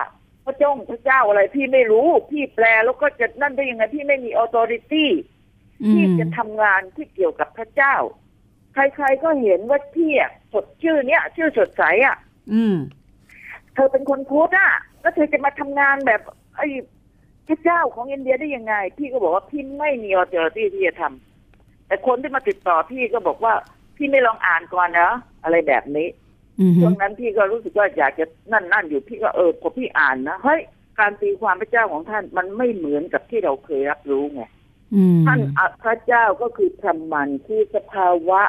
พระจงพระเจ้าอะไรพี่ไม่รู้พี่แปลแล้วก็จะนั่นได้ยังไงพี่ไม่มีออโธริตี้ที่จะทำงานที่เกี่ยวกับพระเจ้าใครๆก็เห็นว่าพี่อ่ะสดชื่อเนี้ยชื่อสดใสอ่ะเธอเป็นคนพุทธอ่ะก็เธอจะมาทำงานแบบไอ้พระเจ้าของอินเดียได้ยังไงพี่ก็บอกว่าพี่ไม่มีออโธริตี้ที่จะทำแต่คนที่มาติดต่อพี่ก็บอกว่าพี่ไม่ลองอ่านก่อนนะอะไรแบบนี้ช่วงนั้นพี่ก็รู้สึกว่าอยากจะนั่นๆอยู่พี่ก็เออพอพี่อ่านนะเฮ้ยการตีความพระเจ้าของท่านมันไม่เหมือนกับที่เราเคยรับรู้ไงท่านพระเจ้าก็คือธรรมันคือสภาวะ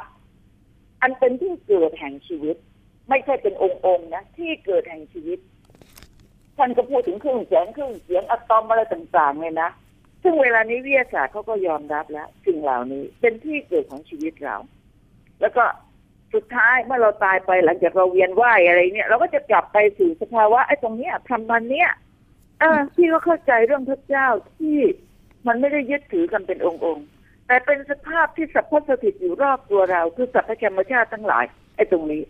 อันเป็นที่เกิดแห่งชีวิตไม่ใช่เป็นองค์ๆนะที่เกิดแห่งชีวิตท่านก็พูดถึงเครื่องเสียงเครื่องเสียงอะตอมอะไรต่างๆเลยนะซึ่งเวลานี้วิทยาศาสตร์เขาก็ยอมรับแล้วสิ่งเหล่านี้เป็นที่เกิดของชีวิตเราแล้วก็สุดท้ายเมื่อเราตายไปหลังจากเราเวียนว่ายอะไรเนี่ยเราก็จะกลับไปสู่สภาวะไอ้ตรงเนี้ยธรรมันเนี้ยเออพี่ก็เข้าใจเรื่องพระเจ้าที่มันไม่ได้ยึดถือกันเป็นองค์ๆแต่เป็นสภาพที่สัพพสถิตอยู่รอบตัวเราคือสัพพธรรมชาติทั้งหลายไอ้ตรงนี้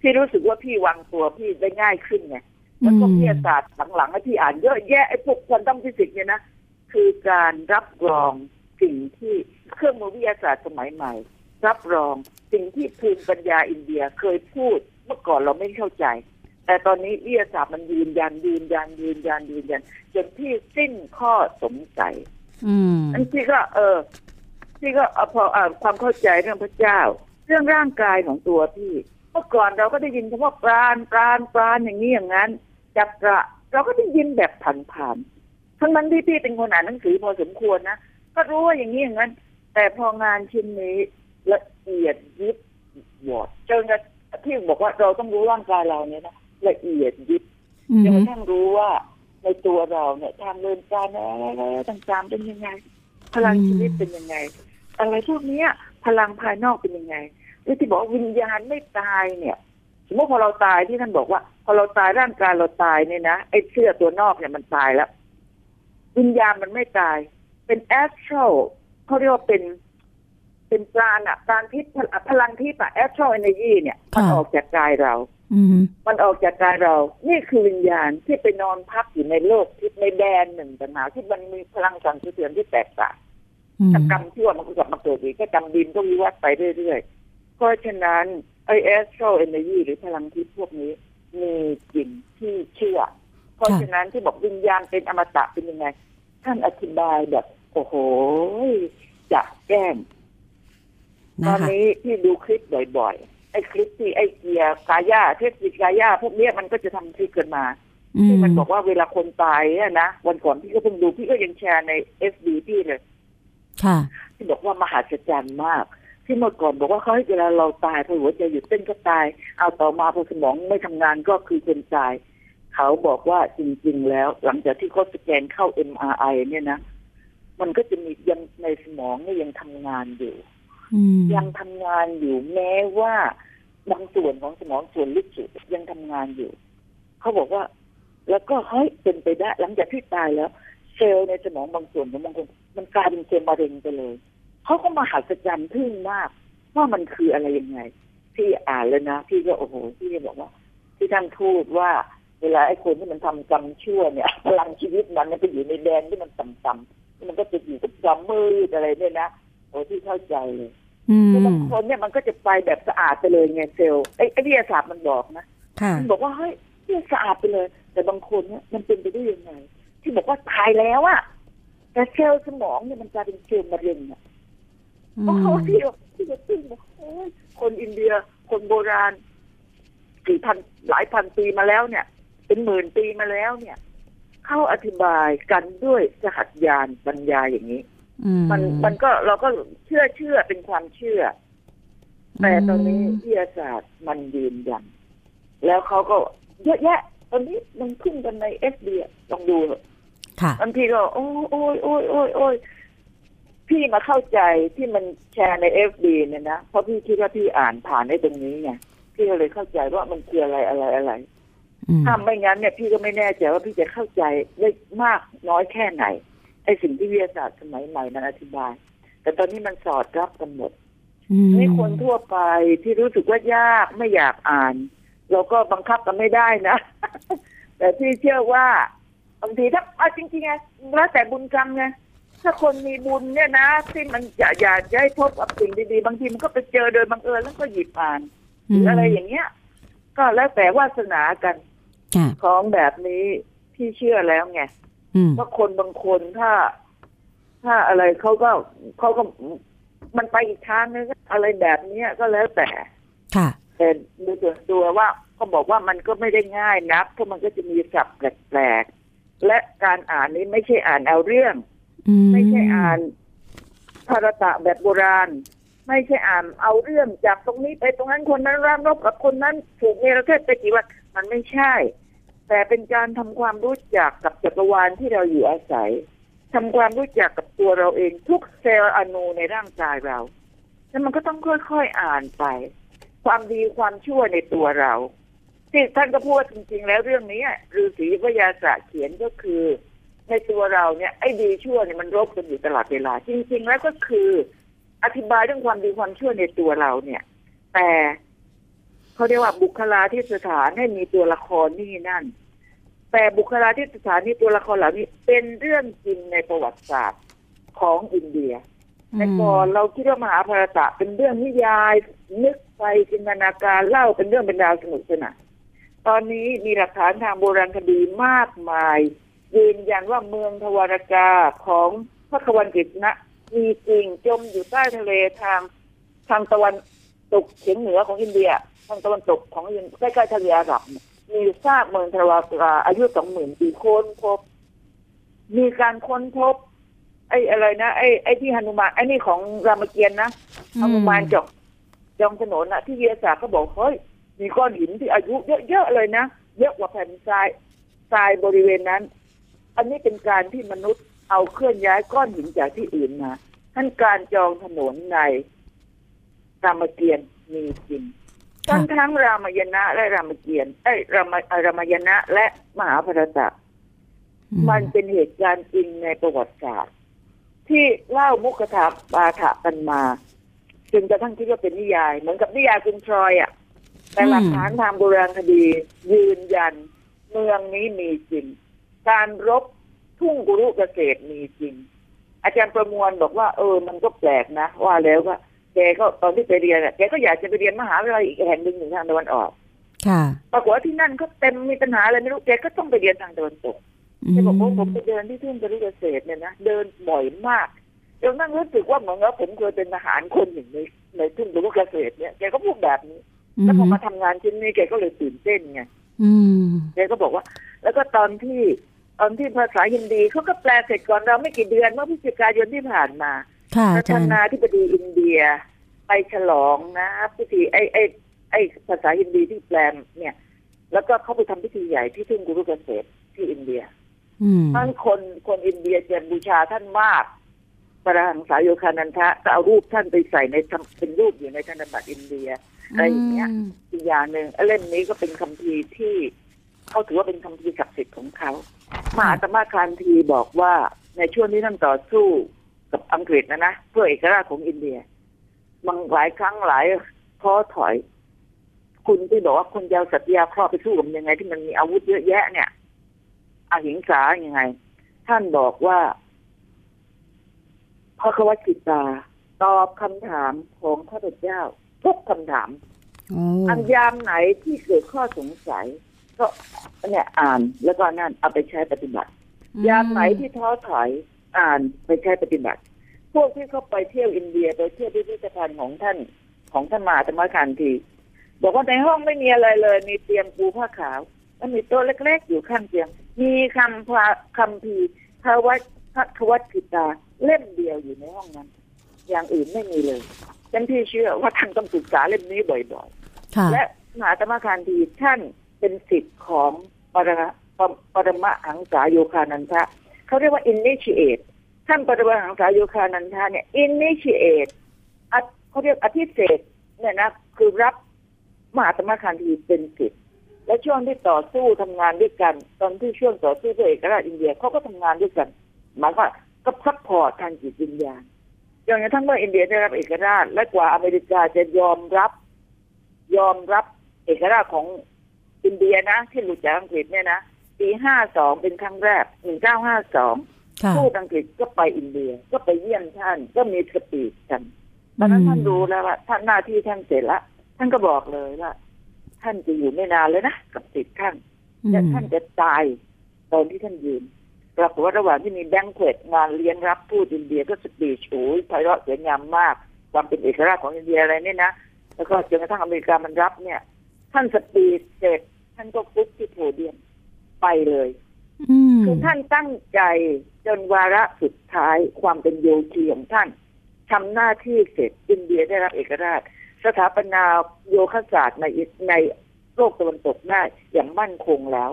พี่รู้สึกว่าพี่วางตัวพี่ได้ง่ายขึ้นไงแล้วก็วิทยาศาสตร์หลังๆไอ้ที่อ่านเยอะแยะไอ้พวกควอนตัมฟิสิกส์เนี่ยนะคือการรับรองสิ่งที่เครื่องมือวิทยาศาสตร์สมัยใหม่รับรองสิ่งที่ภูมิปัญญาอินเดียเคยพูดเมื่อก่อนเราไม่เข้าใจแต่ตอนนี้วิทยาศาสตร์มันยืนยันยืนยันยืนยันยืนยันจนที่สิ้นข้อสงสัยอันที่ก็เออที่ก็พออ่านความเข้าใจเรื่องพระเจ้าเรื่องร่างกายของตัวพี่เมื่อก่อนเราก็ได้ยินคำว่าปราณปราณปราณอย่างนี้อย่างนั้นจักระเราก็ได้ยินแบบผ่านๆทั้งนั้นที่พี่เป็นคนอ่านหนังสือพอสมควรนะก็รู้ว่าอย่างนี้อย่างนั้นแต่พองานชิ้นนี้ละเอียดยิบหมดจนจะที่บอกว่าเราต้องรู้ร่างกายเราเนี่ยนะละเอียดยิบจนกระทั่งรู้ว่าในตัวเราเนี่ยทางเดินการอะไรต่างๆเป็นยังไงพลังชีวิตเป็นยังไงอะไรพวกนี้พลังภายนอกเป็นยังไงที่ที่บอกวิญญาณไม่ตายเนี่ยสมมติพอเราตายที่ท่านบอกว่าพอเราตายร่างกายเราตายเนี่ยนะไอ้เสื้อตัวนอกเนี่ยมันตายแล้ววิญญาณมันไม่ตายเป็นแอสโตรเขาเรียกว่าเป็นเป็นปราณอะปราณทิพย์พลังทิพย์อะแอสโตรเอเนอร์จีเนี่ยมันออกจากกายเรามันออกจากกายเรานี่คือวิญญาณที่ไปนอนพักอยู่ในโลกทิพย์ในแดนหนึ่งต่างหากที่มันมีพลังสั่นสะเทือนที่แตกต่างกรรมชั่วมันก็กลับมาเกิดอีกก็กรรมดีก็วิวัฒน์ไปเรื่อยๆเพราะฉะนั้นไอแอสโตรเอเนอร์จีหรือพลังทิพย์พวกนี้มีจริงที่เชื่อเพราะฉะนั้นที่บอกวิญญาณเป็นอมตะเป็นยังไงท่านอธิบายแบบโอ้โหจะแก้งตอนนี้ที่ดูคลิปบ่อยๆไอ้คลิปที่ไอ้เกียร์กายาเทคนิคกายาพวกนี้มันก็จะทำคลิปกันมาที่มันบอกว่าเวลาคนตายเนี่ยนะวันก่อนพี่ก็เพิ่งดูพี่ก็ยังแชร์ใน เอฟ บี พี่เลยที่บอกว่ามหัศจรรย์มากที่เมื่อก่อนบอกว่าเขาให้เวลาเราตายพอหัวใจหยุดเต้นก็ตายเอาต่อมาพอสมองไม่ทำงานก็คือคนตายเขาบอกว่าจริงๆแล้วหลังจากที่เขาสแกนเข้า เอ็ม อาร์ ไอ เนี่ยนะมันก็จะมียังในสมองเนี่ยยังทำงานอยู่ยังทำงานอยู่แม้ว่าบางส่วนของสมองส่วนลึกสุดยังทำงานอยู่เขาบอกว่าแล้วก็เฮ้ยเป็นไปได้หลังจากที่ตายแล้วเซลล์ในสมองบางส่วนของบางคนมันกลายเป็นเซลล์มะเร็งไปเลยเขาก็มหัศจรรย์ทึ่งมากว่ามันคืออะไรยังไงที่อ่านแล้วนะที่ก็โอ้โหที่บอกว่าที่ท่านพูดว่าเวลาไอ้คนที่มันทำกรรมชั่วเนี่ยพลังชีวิตมันมันไปอยู่ในแดนที่มันต่ำๆมันก็จะอยู่กับความมืดอะไรเนี่ยนะโอ้ที่เข้าใจเลยคือบางคนเนี่ยมันก็จะไปแบบสะอาดไปเลยไงเซลล์ไอ้วิทยาศาสตร์มันบอกนะมันบอกว่าเฮ้ยสะอาดไปเลยแต่บางคนเนี่ยมันเป็นไปได้ยังไงที่บอกว่าตายแล้วอะแต่เซลล์สมองเนี่ยมันจะเป็นเซลล์มะเร็งอะโอ้โหที่ที่จะตึงบอกโอ้ยคนอินเดียคนโบราณกี่พันหลายพันปีมาแล้วเนี่ยเป็นหมื่นปีมาแล้วเนี่ยเข้าอธิบายกันด้วยสหัตถญาณปัญญาอย่างนี้มันมันก็เราก็เชื่อเชื่อเป็นความเชื่อแต่ตอนนี้วิทยาศาสตร์มันยืนยันแล้วเขาก็เยอะแยะตอนนี้มันขึ้นกันใน เอฟ บี ลองดูค่ะบางทีก็โอ้ยโอ้ยโอ้ยโอ้ยพี่มาเข้าใจที่มันแชร์ใน เอฟ บี เนี่ยนะเพราะพี่คิดว่าพี่อ่านผ่านได้ตรงนี้ไงพี่เลยเข้าใจว่ามันคืออะไรอะไรอะไรถ้าไม่งั้นเนี่ยพี่ก็ไม่แน่ใจว่าพี่จะเข้าใจได้มากน้อยแค่ไหนไอ้สิ่งที่วิทยาศาสตร์สมัยใหม่มันอธิบายแต่ตอนนี้มันสอดรับกันหมดไม่คนทั่วไปที่รู้สึกว่ายากไม่อยากอ่านเราก็บังคับกันไม่ได้นะ แต่พี่เชื่อว่าบางทีถ้าเอาจริงๆไงแล้วแต่บุญกรรมไงถ้าคนมีบุญเนี่ยนะที่มันอยากอยากได้พบกับสิ่งดีๆบางทีมันก็ไปเจอโดยบังเอิญแล้วก็หยิบอ่านหรืออะไรอย่างเงี้ยก็แล้วแต่วาสนากันของแบบนี้พี่เชื่อแล้วไงว่าคนบางคนถ้าถ้าอะไรเขาก็เขาก็มันไปอีกทางนึงอะไรแบบนี้ก็แล้วแต่ค่ะแต่ดูตัวว่าเขาบอกว่ามันก็ไม่ได้ง่ายนักเพราะมันก็จะมีศัพท์แปลกๆและการอ่านนี้ไม่ใช่อ่านเอาเรื่องไม่ใช่อ่านภารตะแบบโบราณไม่ใช่อ่านเอาเรื่องจากตรงนี้ไปตรงนั้นคนนั้นร่ำรบกับคนนั้นถูกเนรเทศไปกี่วันมันไม่ใช่แต่เป็นการทำความรู้จักกับจักรวาลที่เราอยู่อาศัยทำความรู้จักกับตัวเราเองทุกเซลล์อนูในร่างกายเราแล้วมันก็ต้องค่อยๆ อ, อ่านไปความดีความชั่วในตัวเราที่ท่านก็พูดจริงๆแล้วเรื่องนี้ฤาษีพยาศะเขียนก็คือในตัวเราเนี่ยไอ้ดีชั่วเนี่ยมันรบกันอยู่ตลอดเวลาจริงๆแล้วก็คืออธิบายเรื่องความดีความชั่วในตัวเราเนี่ยแต่เขาเรียกว่าบุคลาธิสถานให้มีตัวละครนี่นั่นแต่บุคลาธิสถานนี่ตัวละครเหล่านี้เป็นเรื่องจริงในประวัติศาสตร์ของอินเดียแต่ก่อนเราคิดว่ามหาภารตะเป็นเรื่องนิยายนึกไปจินตนาการเล่าเป็นเรื่องเป็นราวสนุกสนานตอนนี้มีหลักฐานทางโบราณคดีมากมายยืนยันว่าเมืองทวารกาของพระควันกฤษณะมีจริงจมอยู่ใต้ทะเลทางทางตะวันตกเฉียงเหนือของอินเดียทางตะวันตกของอินใกล้ๆทะเลอาหรับมีซากเมืองทวารกาอายุ สองหมื่น ปีค้นพบมีการค้นพบไอ้อะไรนะไอ้ไอ้ที่หนุมานไอ้นี่ของรามเกียรตินะหนุมานจอกจองถนนนะที่เยสาก็บอกเฮ้ยมีก้อนหินที่อายุเยอะๆเลยนะเยอะกว่าแผ่นทรายทรายบริเวณนั้นอันนี้เป็นการที่มนุษย์เอาเคลื่อนย้ายก้อนหินจากที่อื่นมาท่านการจองถนนในรามเกียรติมีจริงทั้งทั้งรามายณะและรามเกียรติไอ้รามรามายณะและมหาภารตะมันเป็นเหตุการณ์จริงในประวัติศาสตร์ที่เล่ามุขถาปาฐะกันมาจนกระทั่งคิดว่าเป็นนิยายเหมือนกับนิยายคุณทรอยอ่ะแต่หลักฐานทางโบราณคดียืนยันเมืองนี้มีจริงการรบทุ่งกุรุเกษตรมีจริงอาจารย์ประมวลบอกว่าเออมันก็แปลกนะว่าแล้วว่าแกก็ตอนที่ไปเรียนแกก็อยากจะไปเรียนมหาวิทยาลัยอีกแห่งหนึ่งทางตะวันออกค่ะปรากฏที่นั่นก็เต็มมีปัญหาอะไรไม่รู้แกก็ต้องไปเรียนทางตะวันตกแกบอกว่าผมไปเดินที่ทุ่งกุรุเกษตรเนี่ยนะเดินบ่อยมากจนนั่งรู้สึกว่าเหมือนกับผมเคยเป็นทหารคนหนึ่งในในทุ่งกุรุเกษตรเนี่ยแกก็พูดแบบนี้แล้วพอมาทำงานที่นี่แกก็เลยตื่นเต้นไงแกก็บอกว่าแล้วก็ตอนที่ตอนที่ภาษาฮินดีเขาก็แปลเสร็จก่อนเราไม่กี่เดือนเมื่อพฤศจิกายนที่ผ่านมาประธานาธิบดีอินเดียไปฉลองนะพิธีไอ้ไอ้ไอ้ภาษาฮินดีที่แปลเนี่ยแล้วก็เขาไปทำพิธีใหญ่ที่ทุ่งกุรุเกษตรที่อินเดียท่านคนคนอินเดียจะบูชาท่านมากพระหังสาโยคานันทะก็เอารูปท่านไปใส่ในเป็นรูปอยู่ในธนบัตรอินเดียอะไรอย่างเงี้ยอีกอย่างหนึ่งเล่มนี้ก็เป็นคัมภีร์ที่เขาถือว่าเป็นคัมภีร์ศักดิ์สิทธิ์ของเขามหาอาตมาคานธีบอกว่าในช่วงที่ท่านต่อสู้กับอังกฤษนะนะเพื่อเอกราชของอินเดียบางหลายครั้งหลายท้อถอยคุณที่บอกว่าคนยาวสัตยาครอบไปสู้กับยังไงที่มันมีอาวุธเยอะแยะเนี่ยอหิงสายังไงท่านบอกว่าพระควจิตาตอบคำถามของข้าพเจ้าทุกคำถามอันยามไหนที่เกิดข้อสงสัยก็เนี่ยอ่านแล้วก็นั่นเอาไปใช้ปฏิบัติยามไหนที่ท้อถอยอ่านไปใช้ปฏิบัติพวกที่เข้าไปเที่ยวอินเดียไปเที่ยวพิพิธภัณฑ์ของท่านของท่านมหาอาตมาคานธีบอกว่าในห้องไม่มีอะไรเลยมีเตียงปูผ้าขาวแล้วมีโต๊ะเล็กๆอยู่ข้างเตียงมีคำพระคำพีพระวัดพระวัดกิตาเล่มเดียวอยู่ในห้องนั้นอย่างอื่นไม่มีเลยฉันที่เชื่อว่าท่านต้องศึกษาเล่มนี้บ่อยๆและมหาอาตมาคานธีท่านเป็นศิษย์ของปรมาปรมาหังสาโยคานันทะเขาเรียกว่า initiate ท่านปรมาหังสาโยคานันทะเนี่ย initiate เขาเรียกอธิเสธเนี่ยนะคือรับมหาอาตมาคานธีเป็นศิษย์และช่วงที่ต่อสู้ทำงานด้วยกันตอนที่ช่วงต่อสู้เพื่อเอกราชอินเดียเขาก็ทำงานด้วยกันหมายความก็ซัพพอร์ตทางจิตวิญญาณอย่างนี้ทั้งเมื่ออินเดียได้รับเอกราชและกว่าอเมริกาจะยอมรับยอมรับเอกราชของอินเดียนะที่หลุดจากอังกฤษเนี่ยนะ ปีห้าสองเป็นครั้งแรกหนึ่งพันเก้าร้อยห้าสิบสองผู้อังกฤษก็ไปอินเดียก็ไปเยี่ยมท่านก็มีสปีชกันตอนนั้นท่านรู้แล้วว่าท่านหน้าที่ท่านเสร็จละท่านก็บอกเลยว่าท่านจะอยู่ไม่นานเลยนะกับติดข้างและท่านจะตายตอนที่ท่านยืนปรากฏว่าระหว่างที่มีแบงค์เควตงานเลี้ยงรับผู้อินเดียก็สปีชโอ้ยไพเราะสวยงามมากความเป็นเอกลักษณ์ของอินเดียอะไรเนี่ยนะแล้วก็จนกระทั่งอเมริกามันรับเนี่ยท่านสปีชเสร็จท่านก็ฟุบที่โพเดียมไปเลยคือท่านตั้งใจจนวาระสุดท้ายความเป็นโยคีของท่านทำหน้าที่เสร็จอินเดียได้รับเอกราชสถาปนาโยคะศาสตร์ในในโลกตะวันตกได้อย่างมั่นคงแล้ว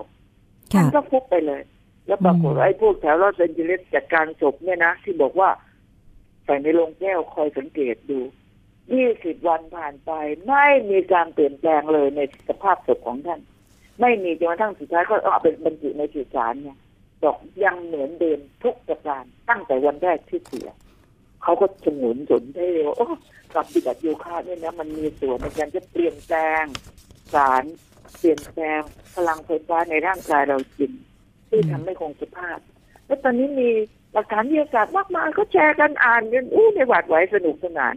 ท่านก็ฟุบไปเลยแล้วปรากฏไอ้พวกแถวลอสแอนเจลิสจัดการศพเนี่ยนะที่บอกว่าใส่ในโรงแก้วคอยสังเกตดูยี่สิบวันผ่านไปไม่มีการเปลี่ยนแปลงเลยในสภาพศพของท่านไม่มีจนกระทั่งสุดท้ายก็เอาเป็นบรรจุในสุสานเนี่ยบอกยังเหมือนเดิมทุกประการตั้งแต่วันแรกที่เสียเขาก็สงวนสนได้เลยว่าโอ้กับปฏิบัติโยคะเนี่ยนะมันมีส่วนในการจะเปลี่ยนแปลงสารเปลี่ยนแปลงพลังไฟฟ้าในร่างกายเราจริงที่ทำให้คงสภาพและตอนนี้มีหลักฐานวิทยาศาสตร์มากมายก็แชร์กันอ่านกันอู้ในหวาดไหวสนุกสนาน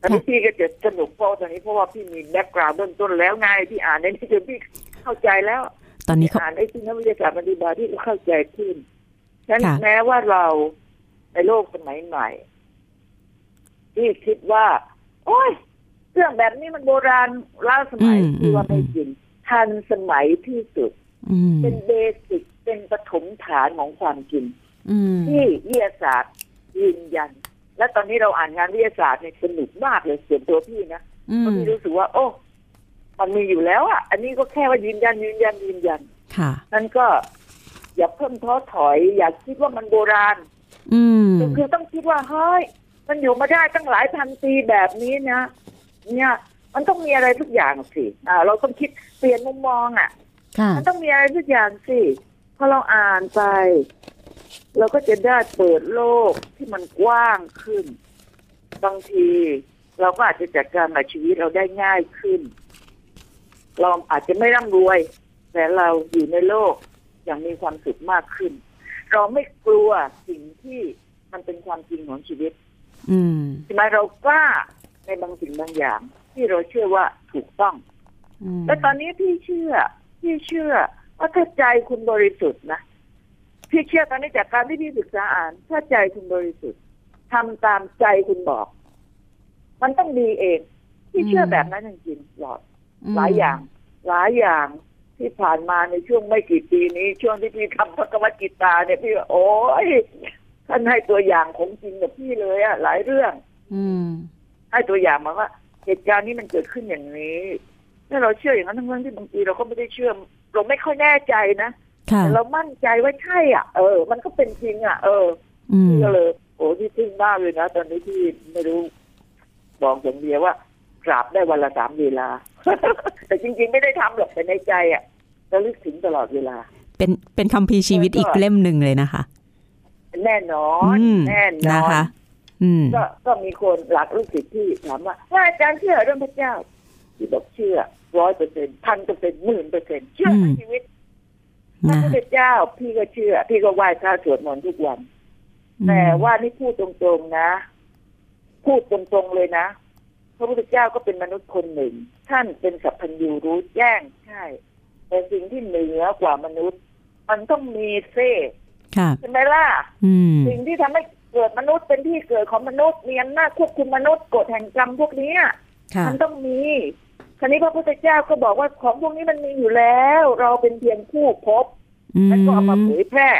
ตอนนี้พี่ก็จะสนุกเพราะตอนนี้เพราะว่าพี่มีแบ็คกราวด์เบื้องต้นแล้วไงพี่อ่านในนี้จนพี่เข้าใจแล้วตอนนี้อ่านไอ้ที่นักวิทยาศาสตร์ปฏิบัติที่เข้าใจขึ้นฉะนั้นแม้ว่าเราในโลกสมัยใหม่ที่คิดว่าโอ้ยเรื่องแบบนี้มันโบราณล้าสมัยที่ว่าไม่จริงทันสมัยที่สุดเป็นเบสิกเป็นปฐมฐานของความจริงที่วิทยาศาสตร์ยืนยันและตอนนี้เราอ่านงานวิทยาศาสตร์เนี่ยสนุกมากเลยเสียตัวพี่นะก็มีรู้สึกว่าโอ้มันมีอยู่แล้วอ่ะอันนี้ก็แค่ว่ายืนยันยืนยันยืนยันนั่นก็อย่าเพิ่มท้อถอยอย่าคิดว่ามันโบราณคือต้องคิดว่าเฮ้ยมันอยู่มาได้ตั้งหลายพันปีแบบนี้นะเนี่ยมันต้องมีอะไรทุกอย่างสิอ่าเราต้องคิดเปลี่ยนมุมมองอ่ะมันต้องมีอะไรทุกอย่างสิพอเราอ่านไปเราก็จะได้เปิดโลกที่มันกว้างขึ้นบางทีเราก็อาจจะจัดการกับชีวิตเราได้ง่ายขึ้นเราอาจจะไม่ร่ำรวยแต่เราอยู่ในโลกอย่างมีความสุขมากขึ้นเราไม่กลัวสิ่งที่มันเป็นความจริงของชีวิตทำไมเรากล้าในบางสิ่งบางอย่างที่เราเชื่อว่าถูกต้องและตอนนี้พี่เชื่อพี่เชื่อว่าถ้าใจคุณบริสุทธิ์นะพี่เชื่อตอนนี้จากการที่พี่ศึกษาอ่านถ้าใจคุณบริสุทธิ์ทำตามใจคุณบอกมันต้องดีเองพี่เชื่อแบบนั้นจริงๆหลอดหลายอย่างหลายอย่างที่ผ่านมาในช่วงไม่กี่ปีนี้ช่วงที่พี่ทำพระกรรมกิจตาเนี่ยพี่โอ้ยท่านให้ตัวอย่างของจริงกับพี่เลยอะหลายเรื่องให้ตัวอย่างมาว่าเหตุการณ์นี้มันเกิดขึ้นอย่างนี้แล้วเราเชื่ออย่างนั้นทั้งๆที่บางทีเราก็ไม่ได้เชื่อเราไม่ค่อยแน่ใจนะแต่เรามั่นใจว่าใช่อ่ะเออมันก็เป็นจริงอ่ะเออพี่ก็เลยโอ้พี่ทึ่งมากเลยนะตอนนี้พี่ไม่รู้บอกอย่างเดียวว่ากราบได้วันละสามเวลา แต่จริงๆไม่ได้ทำหรอกแต่ในใจอ่ะเราลึกถึงตลอดเวลาเป็นเป็นคัมภีร์ชีวิตอีกเล่มหนึ่งเลยนะคะแน่นอนแน่นอนนะคะก็ก็มีคนหลักลูกศิษย์ที่ถามว่าอาจารย์เชื่อเรื่องพระเจ้าที่บอกเชื่อร้อยเปอร์เซ็นต์พันเปอร์เซ็นต์หมื่นเปอร์เซ็นต์เชื่อในชีวิตพระพุทธเจ้าพี่ก็เชื่อพี่ก็ไหว้พระสวดมนต์ทุกวันแต่ว่านี่พูดตรงๆนะพูดตรงๆเลยนะพระพุทธเจ้าก็เป็นมนุษย์คนหนึ่งท่านเป็นสัพพัญญูรู้แจ้งใช่แต่สิ่งที่เหนือกว่ามนุษย์มันต้องมีเสกใช่ไหมล่ะสิ่งที่ทำให้เกิดมนุษย์เป็นที่เกิดของมนุษย์มีอำนาจควบคุมมนุษย์กฎแห่งกรรมพวกนี้มันต้องมีคราวนี้พระพุทธเจ้าก็บอกว่าของพวกนี้มันมีอยู่แล้วเราเป็นเพียงผู้พบแล้วก็เอามาเผยแพร่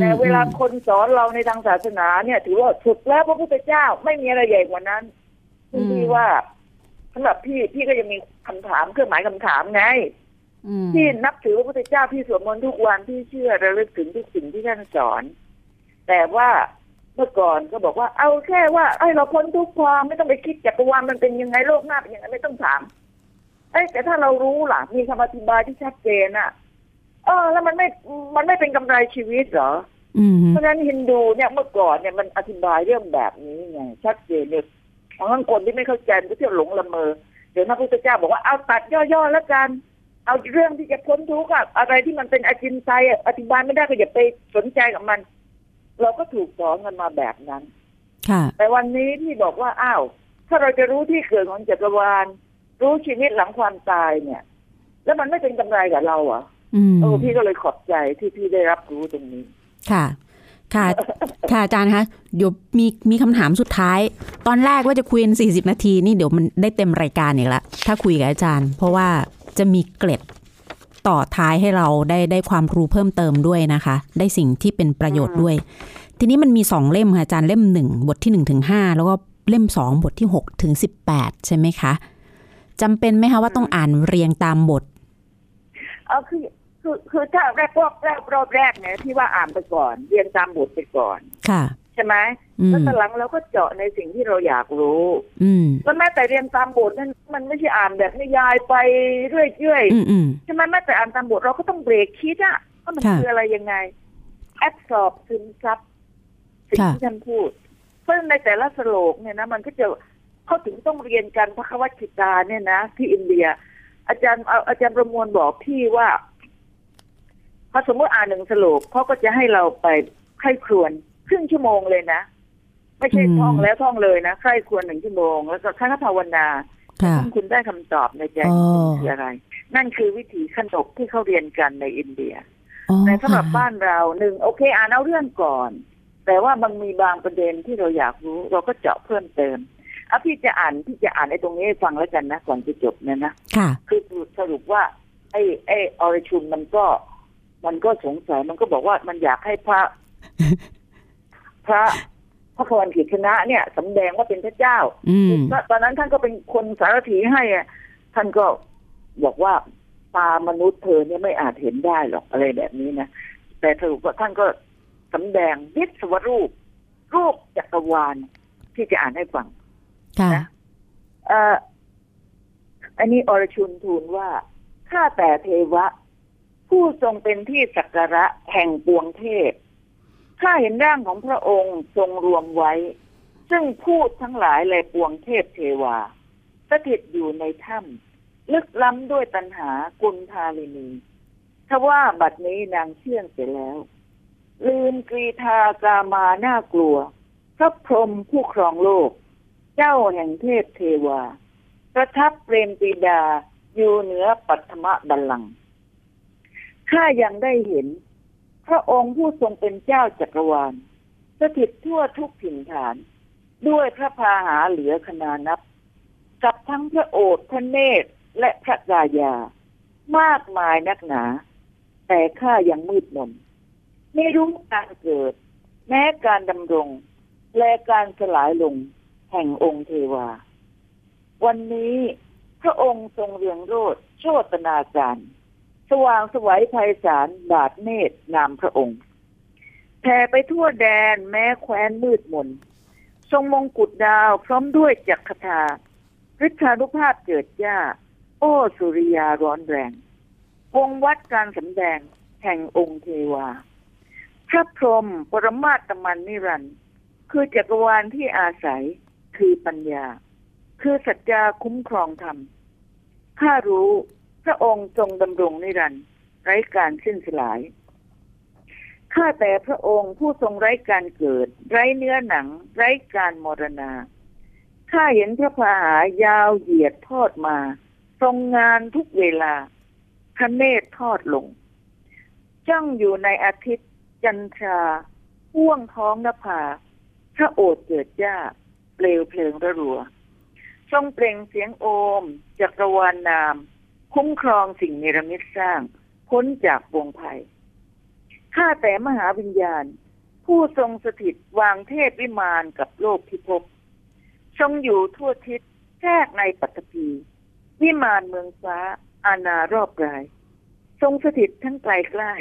แต่เวลาคนสอนเราในทางศาสนาเนี่ยถือว่าสุดแล้วพระพุทธเจ้าไม่มีอะไรใหญ่กว่านั้นที่ว่าสำหรับพี่พี่ก็ยังมีคำถามเครื่องหมายคำถามไงที่นับถือพระพุทธเจ้าพี่สวดมนต์ทุกวันพี่เชื่อระลึกถึงทุกสิ่งที่ท่านสอนแต่ว่าเมื่อก่อนก็บอกว่าเอาแค่ว่าไอ้เราพ้นทุกข์พอไม่ต้องไปคิดจักรวาลมันเป็นยังไงโลกหน้าเป็นยังไงไม่ต้องถามเอ้แต่ถ้าเรารู้ล่ะมีคำอธิบายที่ชัดเจนอ่ะเออแล้วมันไม่มันไม่เป็นกำไรชีวิตเหรอเพราะฉะนั้นฮินดูเนี่ยเมื่อก่อนเนี่ยมันอธิบายเรื่องแบบนี้ไงชัดเจนเนี่ยบางคนที่ไม่เข้าใจก็เที่ยวหลงละเมอเดี๋ยวพระพุทธเจ้าบอกว่าเอาตัดย่อๆแล้วกัน เอาเรื่องที่จะพ้นทุกข์อะอะไรที่มันเป็นอจินไตยอธิบายไม่ได้ก็อย่าไปสนใจกับมันเราก็ถูกสอนกันมาแบบนั้นแต่วันนี้ที่บอกว่าอ้าวถ้าเราจะรู้ที่เกิดของจักรวาลรู้ชีวิตหลังความตายเนี่ยแล้วมันไม่เป็นกำไรกับเราอ่ะเออพี่ก็เลยขอบใจที่พี่ได้รับรู้ตรงนี้ค่ะค่ะค่ะอาจารย์คะเดี๋ยวมีมีคำถามสุดท้ายตอนแรกว่าจะคุยกันสี่สิบนาทีนี่เดี๋ยวมันได้เต็มรายการอีกละถ้าคุยกับอาจารย์เพราะว่าจะมีเกร็ดต่อท้ายให้เราได้ได้ความรู้เพิ่มเติมด้วยนะคะได้สิ่งที่เป็นประโยชน์ด้วยทีนี้มันมีสองเล่มค่ะอาจารย์เล่มหนึ่งบทที่หนึ่งถึงห้าแล้วก็เล่มสองบทที่หกถึงสิบแปดใช่ไหมคะจำเป็นไหมคะว่าต้องอ่านเรียงตามบทเอาคือคือคือถ้าแรกรอบแรกรอบแรกเนี่ยที่ว่าอ่านไปก่อนเรียนตามบทไปก่อนค่ะใช่ไหมแล้วตอนหลังเราก็เจาะในสิ่งที่เราอยากรู้แล้วแม้แต่เรียนตามบทนั้นมันไม่ใช่อ่านแบบนิยายไปเรื่อยๆใช่ไหมแม้แต่อ่านตามบทเราก็ต้องเบรกคิดอะว่ามันคืออะไรยังไงแอบสอบซึมซับสิ่งที่ท่านพูดเพราะในแต่ละสโลกเนี่ยนะมันก็จะเขาถึงต้องเรียนกันพระควัตจิตาเนี่ยนะที่อินเดียอาจารย์อาจารย์ประมวลบอกพี่ว่าพอสมมติอ่านหนึ่งสโลกเขาก็จะให้เราไปไข้ครวนครึ่งชั่วโมงเลยนะไม่ใช่ท่องแล้วท่องเลยนะไข้ครวนหนึ่งชั่วโมงแล้วก็ขั้นภาวนาซึ่งคุณได้คำตอบในใจคืออะไรนั่นคือวิธีขั้นตกที่เขาเรียนกันในอินเดียในสำหรับบ้านเราหนึ่งโอเคอ่านเอาเรื่องก่อนแต่ว่ามันมีบางประเด็นที่เราอยากรู้เราก็เจาะเพิ่มเติมเอาพี่จะอ่านพี่จะอ่านไอ้ตรงนี้ฟังแล้วกันนะก่อนจะจบเนี่ยนะคือสรุปว่าไอ้ไอ้อรชุนมันก็มันก็สงสัยมันก็บอกว่ามันอยากให้พระพระพระควันกิจชนะเนี่ยสำแดงว่าเป็นพระเจ้าตอนนั้นท่านก็เป็นคนสารถีให้ท่านก็บอกว่าตามนุษย์เธอเนี่ยไม่อาจเห็นได้หรอกอะไรแบบนี้นะแต่สรุปว่าท่านก็สำแดงวิศวรูปรูปจักรวาลที่จะอ่านให้ฟังนะอันนี้อรชุนทูลว่าข้าแต่เทวะผู้ทรงเป็นที่สักการะแห่งปวงเทพข้าเห็นร่างของพระองค์ทรงรวมไว้ซึ่งพูดทั้งหลายและปวงเทพเทวาสถิตอยู่ในถ้ำลึกล้ำด้วยตัณหากุณฑาลินีทว่าบัดนี้นางเชื่องเสียแล้วลืมกรีฑากามาน่ากลัวพระพรหมผู้ครองโลกเจ้าแห่งเทพเทวาประทับเปรมปรีดาอยู่เหนือปัทมบัลลังก์ข้ายังได้เห็นพระองค์ผู้ทรงเป็นเจ้าจักรวาลสถิตทั่วทุกถิ่นฐานด้วยพระพาหาเหลือคณานับกับทั้งพระโอษฐ์พระเนตรและพระกายามากมายนักหนาแต่ข้ายังมืดมนไม่รู้การเกิดแม้การดำรงและการสลายลงแห่งองค์เทวาวันนี้พระองค์ทรงเรืองโรจน์โชตนาการสว่างสวยไพศาลบาทเนตรนามพระองค์แผ่ไปทั่วแดนแม้แคว้นมืดมนทรงมงกุฎดาวพร้อมด้วยจักรธาฤทธานุภาพเจิดจ้าโอ้สุริยาร้อนแรงวงวัดการสำแดงแห่งองค์เทวาพระพรหมปรมาตมันนิรันดร์คือจักรวาลที่อาศัยคือปัญญาคือสัจจาคุ้มครองธรรมข้ารู้พระองค์ทรงดำรงนิรันดร์ไร้การสิ้นสลายข้าแต่พระองค์ผู้ทรงไร้การเกิดไร้เนื้อหนังไร้การมรณาข้าเห็นพระพาหายาวเหยียดทอดมาทรงงานทุกเวลาพระเนตรทอดลงจ้องอยู่ในอาทิตย์จันทราพ่วงท้องนภาพระโอษฐ์เกิดจ้าเปลวเพลิงระรัวทรงเปล่งเสียงโอมจักรวาลนามคุ้มครองสิ่งเนรมิตสร้างพ้นจากปวงภัยข้าแต่มหาวิญญาณผู้ทรงสถิตวางเทพวิมานกับโลกพิภพทรงอยู่ทั่วทิศแทรกในปัตตภีวิมานเมืองฟ้าอาณารอบกายทรงสถิตทั้งไกลใกล้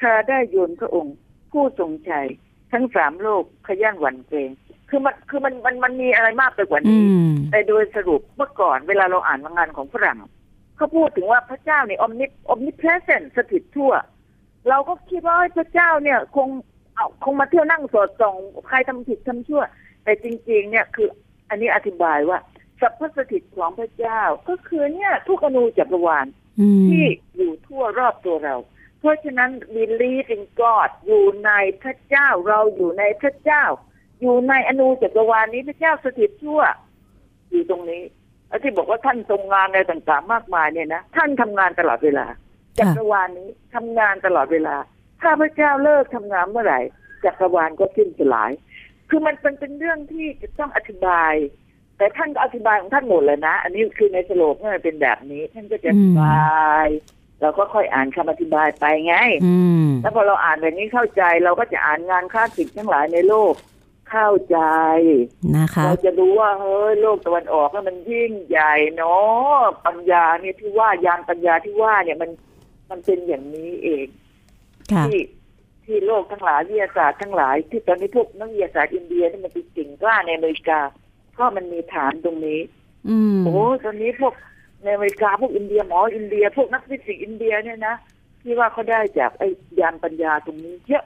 ข้าได้โยนพระองค์ผู้ทรงชัยทั้งสามโลกขย่านหวั่นเกรงคือมันคือมันมันมันมีอะไรมากไปกว่านี้แต่โดยสรุปเมื่อก่อนเวลาเราอ่านงานของฝรั่งเขาพูดถึงว่าพระเจ้าเนี่ย omnip omnipresent สถิตทั่วเราก็คิดว่าพระเจ้าเนี่ยคงเอาคงมาเที่ยวนั่งสอดส่องใครทำผิดทำชั่วแต่จริงๆเนี่ยคืออันนี้อธิบายว่าสัพพสถิตของพระเจ้าก็คือเนี่ยทุกอนูจักรวาล ที่อยู่ทั่วรอบตัวเราเพราะฉะนั้น believe in God อยู่ในพระเจ้าเราอยู่ในพระเจ้าอยู่ในอนุจักรวาลนี้พระเจ้าสถิตชั่วอยู่ตรงนี้แล้วที่บอกว่าท่านทรงงานในต่างๆมากมายเนี่ยนะท่านทำงานตลอดเวลาจักรวาลนี้ทำงานตลอดเวลาถ้าพระเจ้าเลิกทำงานเมื่อไหร่จักรวาลก็สิ้นสลายคือมันเป็นเป็นเรื่องที่จะต้องอธิบายแต่ท่านก็อธิบายของท่านหมดเลยนะอันนี้คือในสโลกมันเป็นแบบนี้ท่านก็จะอธิบายเราก็ค่อยอ่านคำอธิบายไปไงแล้วพอเราอ่านแบบนี้เข้าใจเราก็จะอ่านงานคลาสสิกทั้งหลายในโลกเข้าใจนะคะเราจะรู้ว่าเฮ้ยโลกตะวันออกมันยิ่งใหญ่เนาะปัญญาเนี่ยที่ว่ายานปัญญาที่ว่าเนี่ยมันมันเป็นอย่างนี้เองที่ที่โลกทั้งหลายวิทยาศาสตร์ทั้งหลายที่ตอนนี้พวกนักวิทยาศาสตร์อินเดียที่มันเก่งกล้าในอเมริกาเพราะมันมีฐานตรงนี้โอ้ตอนนี้พวกในอเมริกาพวกอินเดียหมออินเดียพวกนักฟิสิกส์อินเดียเนี่ยนะที่ว่าเขาได้จากไอ้ยานปัญญาตรงนี้เยอะ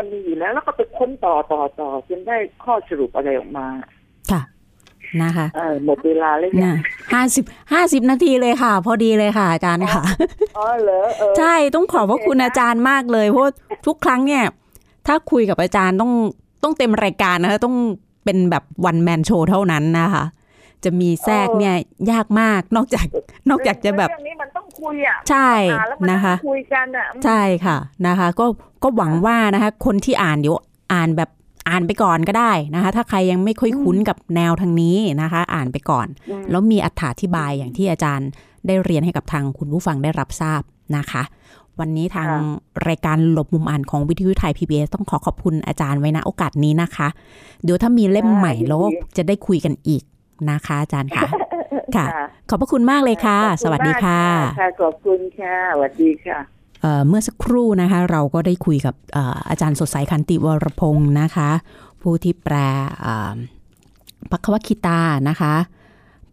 มันมีอยู่แล้วแล้วก็ไปค้นต่อต่อต่อจนได้ข้อสรุปอะไรออกมาค่ะนะคะหมดเวลาเลยเนี่ยห้าสิบห้าสิบนาทีเลยค่ะพอดีเลยค่ะอาจารย์ค่ะอ๋อเหรอใช่ต้องขอบพระคุณอาจารย์มากเลยเพราะทุกครั้งเนี่ยถ้าคุยกับอาจารย์ต้องต้องเต็มรายการนะคะต้องเป็นแบบวันแมนโชว์เท่านั้นนะคะจะมีแทรกเนี่ยยากมากนอกจากนอกจากจะแบบเรื่องนี้มันต้องคุยอ่ะใช่นะคะคุยกันอ่ะใช่ค่ะนะคะก็ก็หวังว่านะคะคนที่อ่านเดี๋ยวอ่านแบบอ่านไปก่อนก็ได้นะคะถ้าใครยังไม่ค่อยคุ้นกับแนวทางนี้นะคะอ่านไปก่อนแล้วมีอรรถอธิบายอย่างที่อาจารย์ได้เรียนให้กับทางคุณผู้ฟังได้รับทราบนะคะวันนี้ทางรายการหลบมุมอ่านของวิทยุไทย พี บี เอส ต้องขอขอบคุณอาจารย์ไว้ณโอกาสนี้นะคะเดี๋ยวถ้ามีเล่มใหม่แล้วจะได้คุยกันอีกนะคะอาจารย์ค่ะค่ะขอบพระคุณมากเลยค่ะสวัสดีค่ะขอบคุณค่ะสวัสดีค่ะเมื่อสักครู่นะคะเราก็ได้คุยกับอาจารย์สดใสขันติวรพงศ์นะคะผู้ที่แปลภัควคีตานะคะ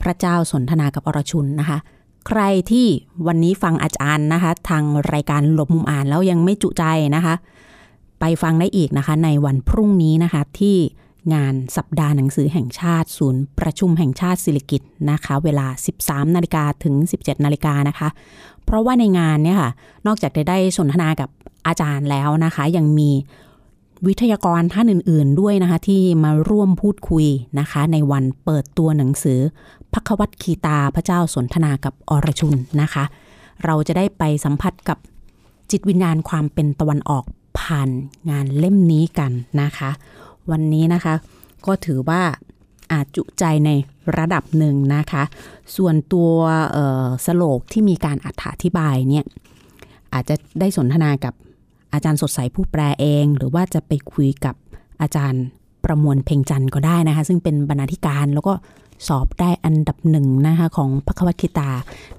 พระเจ้าสนทนากับอรชุนนะคะใครที่วันนี้ฟังอาจารย์นะคะทางรายการหลบมุมอ่านแล้วยังไม่จุใจนะคะไปฟังได้อีกนะคะในวันพรุ่งนี้นะคะที่งานสัปดาห์หนังสือแห่งชาติศูนย์ประชุมแห่งชาติศิริกิติ์นะคะเวลา สิบสามนาฬิกา นถึง สิบเจ็ดนาฬิกา นนะคะเพราะว่าในงานเนี่ยค่ะนอกจากจะได้สนทนากับอาจารย์แล้วนะคะยังมีวิทยากรท่านอื่นๆด้วยนะคะที่มาร่วมพูดคุยนะคะในวันเปิดตัวหนังสือภัควคีตาพระเจ้าสนทนากับอรชุนนะคะเราจะได้ไปสัมผัสกับจิตวิญญาณความเป็นตะวันออกผ่านงานเล่มนี้กันนะคะวันนี้นะคะก็ถือว่าอาจจุใจในระดับหนึ่งนะคะส่วนตัวสโลกที่มีการอธิบายเนี่ยอาจจะได้สนทนากับอาจารย์สดใสผู้แปลเองหรือว่าจะไปคุยกับอาจารย์ประมวลเพ็งจันทร์ก็ได้นะคะซึ่งเป็นบรรณาธิการแล้วก็สอบได้อันดับหนึ่งนะคะของภัควคีตา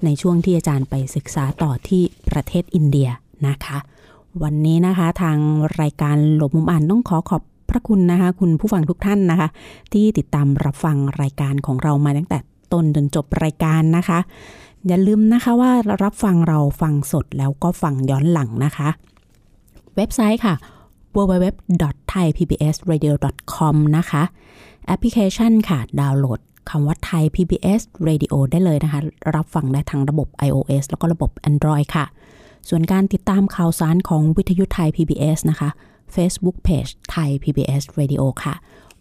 ในช่วงที่อาจารย์ไปศึกษาต่อที่ประเทศอินเดียนะคะวันนี้นะคะทางรายการหลบมุมอ่านต้องขอขอบพระคุณนะคะคุณผู้ฟังทุกท่านนะคะที่ติดตามรับฟังรายการของเรามาตั้งแต่ต้นจนจบรายการนะคะอย่าลืมนะคะว่ารับฟังเราฟังสดแล้วก็ฟังย้อนหลังนะคะเว็บไซต์ค่ะ ดับเบิลยู ดับเบิลยู ดับเบิลยู ดอท ไทย พี บี เอส เรดิโอ ดอท คอม นะคะแอปพลิเคชันค่ะดาวน์โหลดคำว่า Thai พี บี เอส Radio ได้เลยนะคะรับฟังได้ทั้งระบบ ไอ โอ เอส แล้วก็ระบบ Android ค่ะส่วนการติดตามข่าวสารของวิทยุไทย พี บี เอส นะคะFacebook Page ไทย พี บี เอส Radio ค่ะ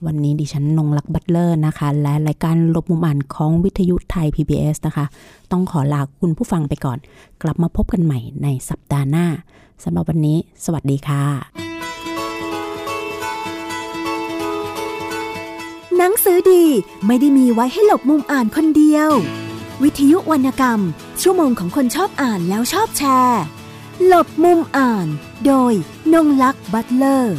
วันนี้ดิฉันนงลักษ์บัตเลอร์นะคะและรายการหลบมุมอ่านของวิทยุไทย พี บี เอส นะคะต้องขอลาคุณผู้ฟังไปก่อนกลับมาพบกันใหม่ในสัปดาห์หน้าสำหรับวันนี้สวัสดีค่ะหนังสือดีไม่ได้มีไว้ให้หลบมุมอ่านคนเดียววิทยุวรรณกรรมชั่วโมงของคนชอบอ่านแล้วชอบแชร์หลบมุมอ่านโดยนงลักษ์บัตเลอร์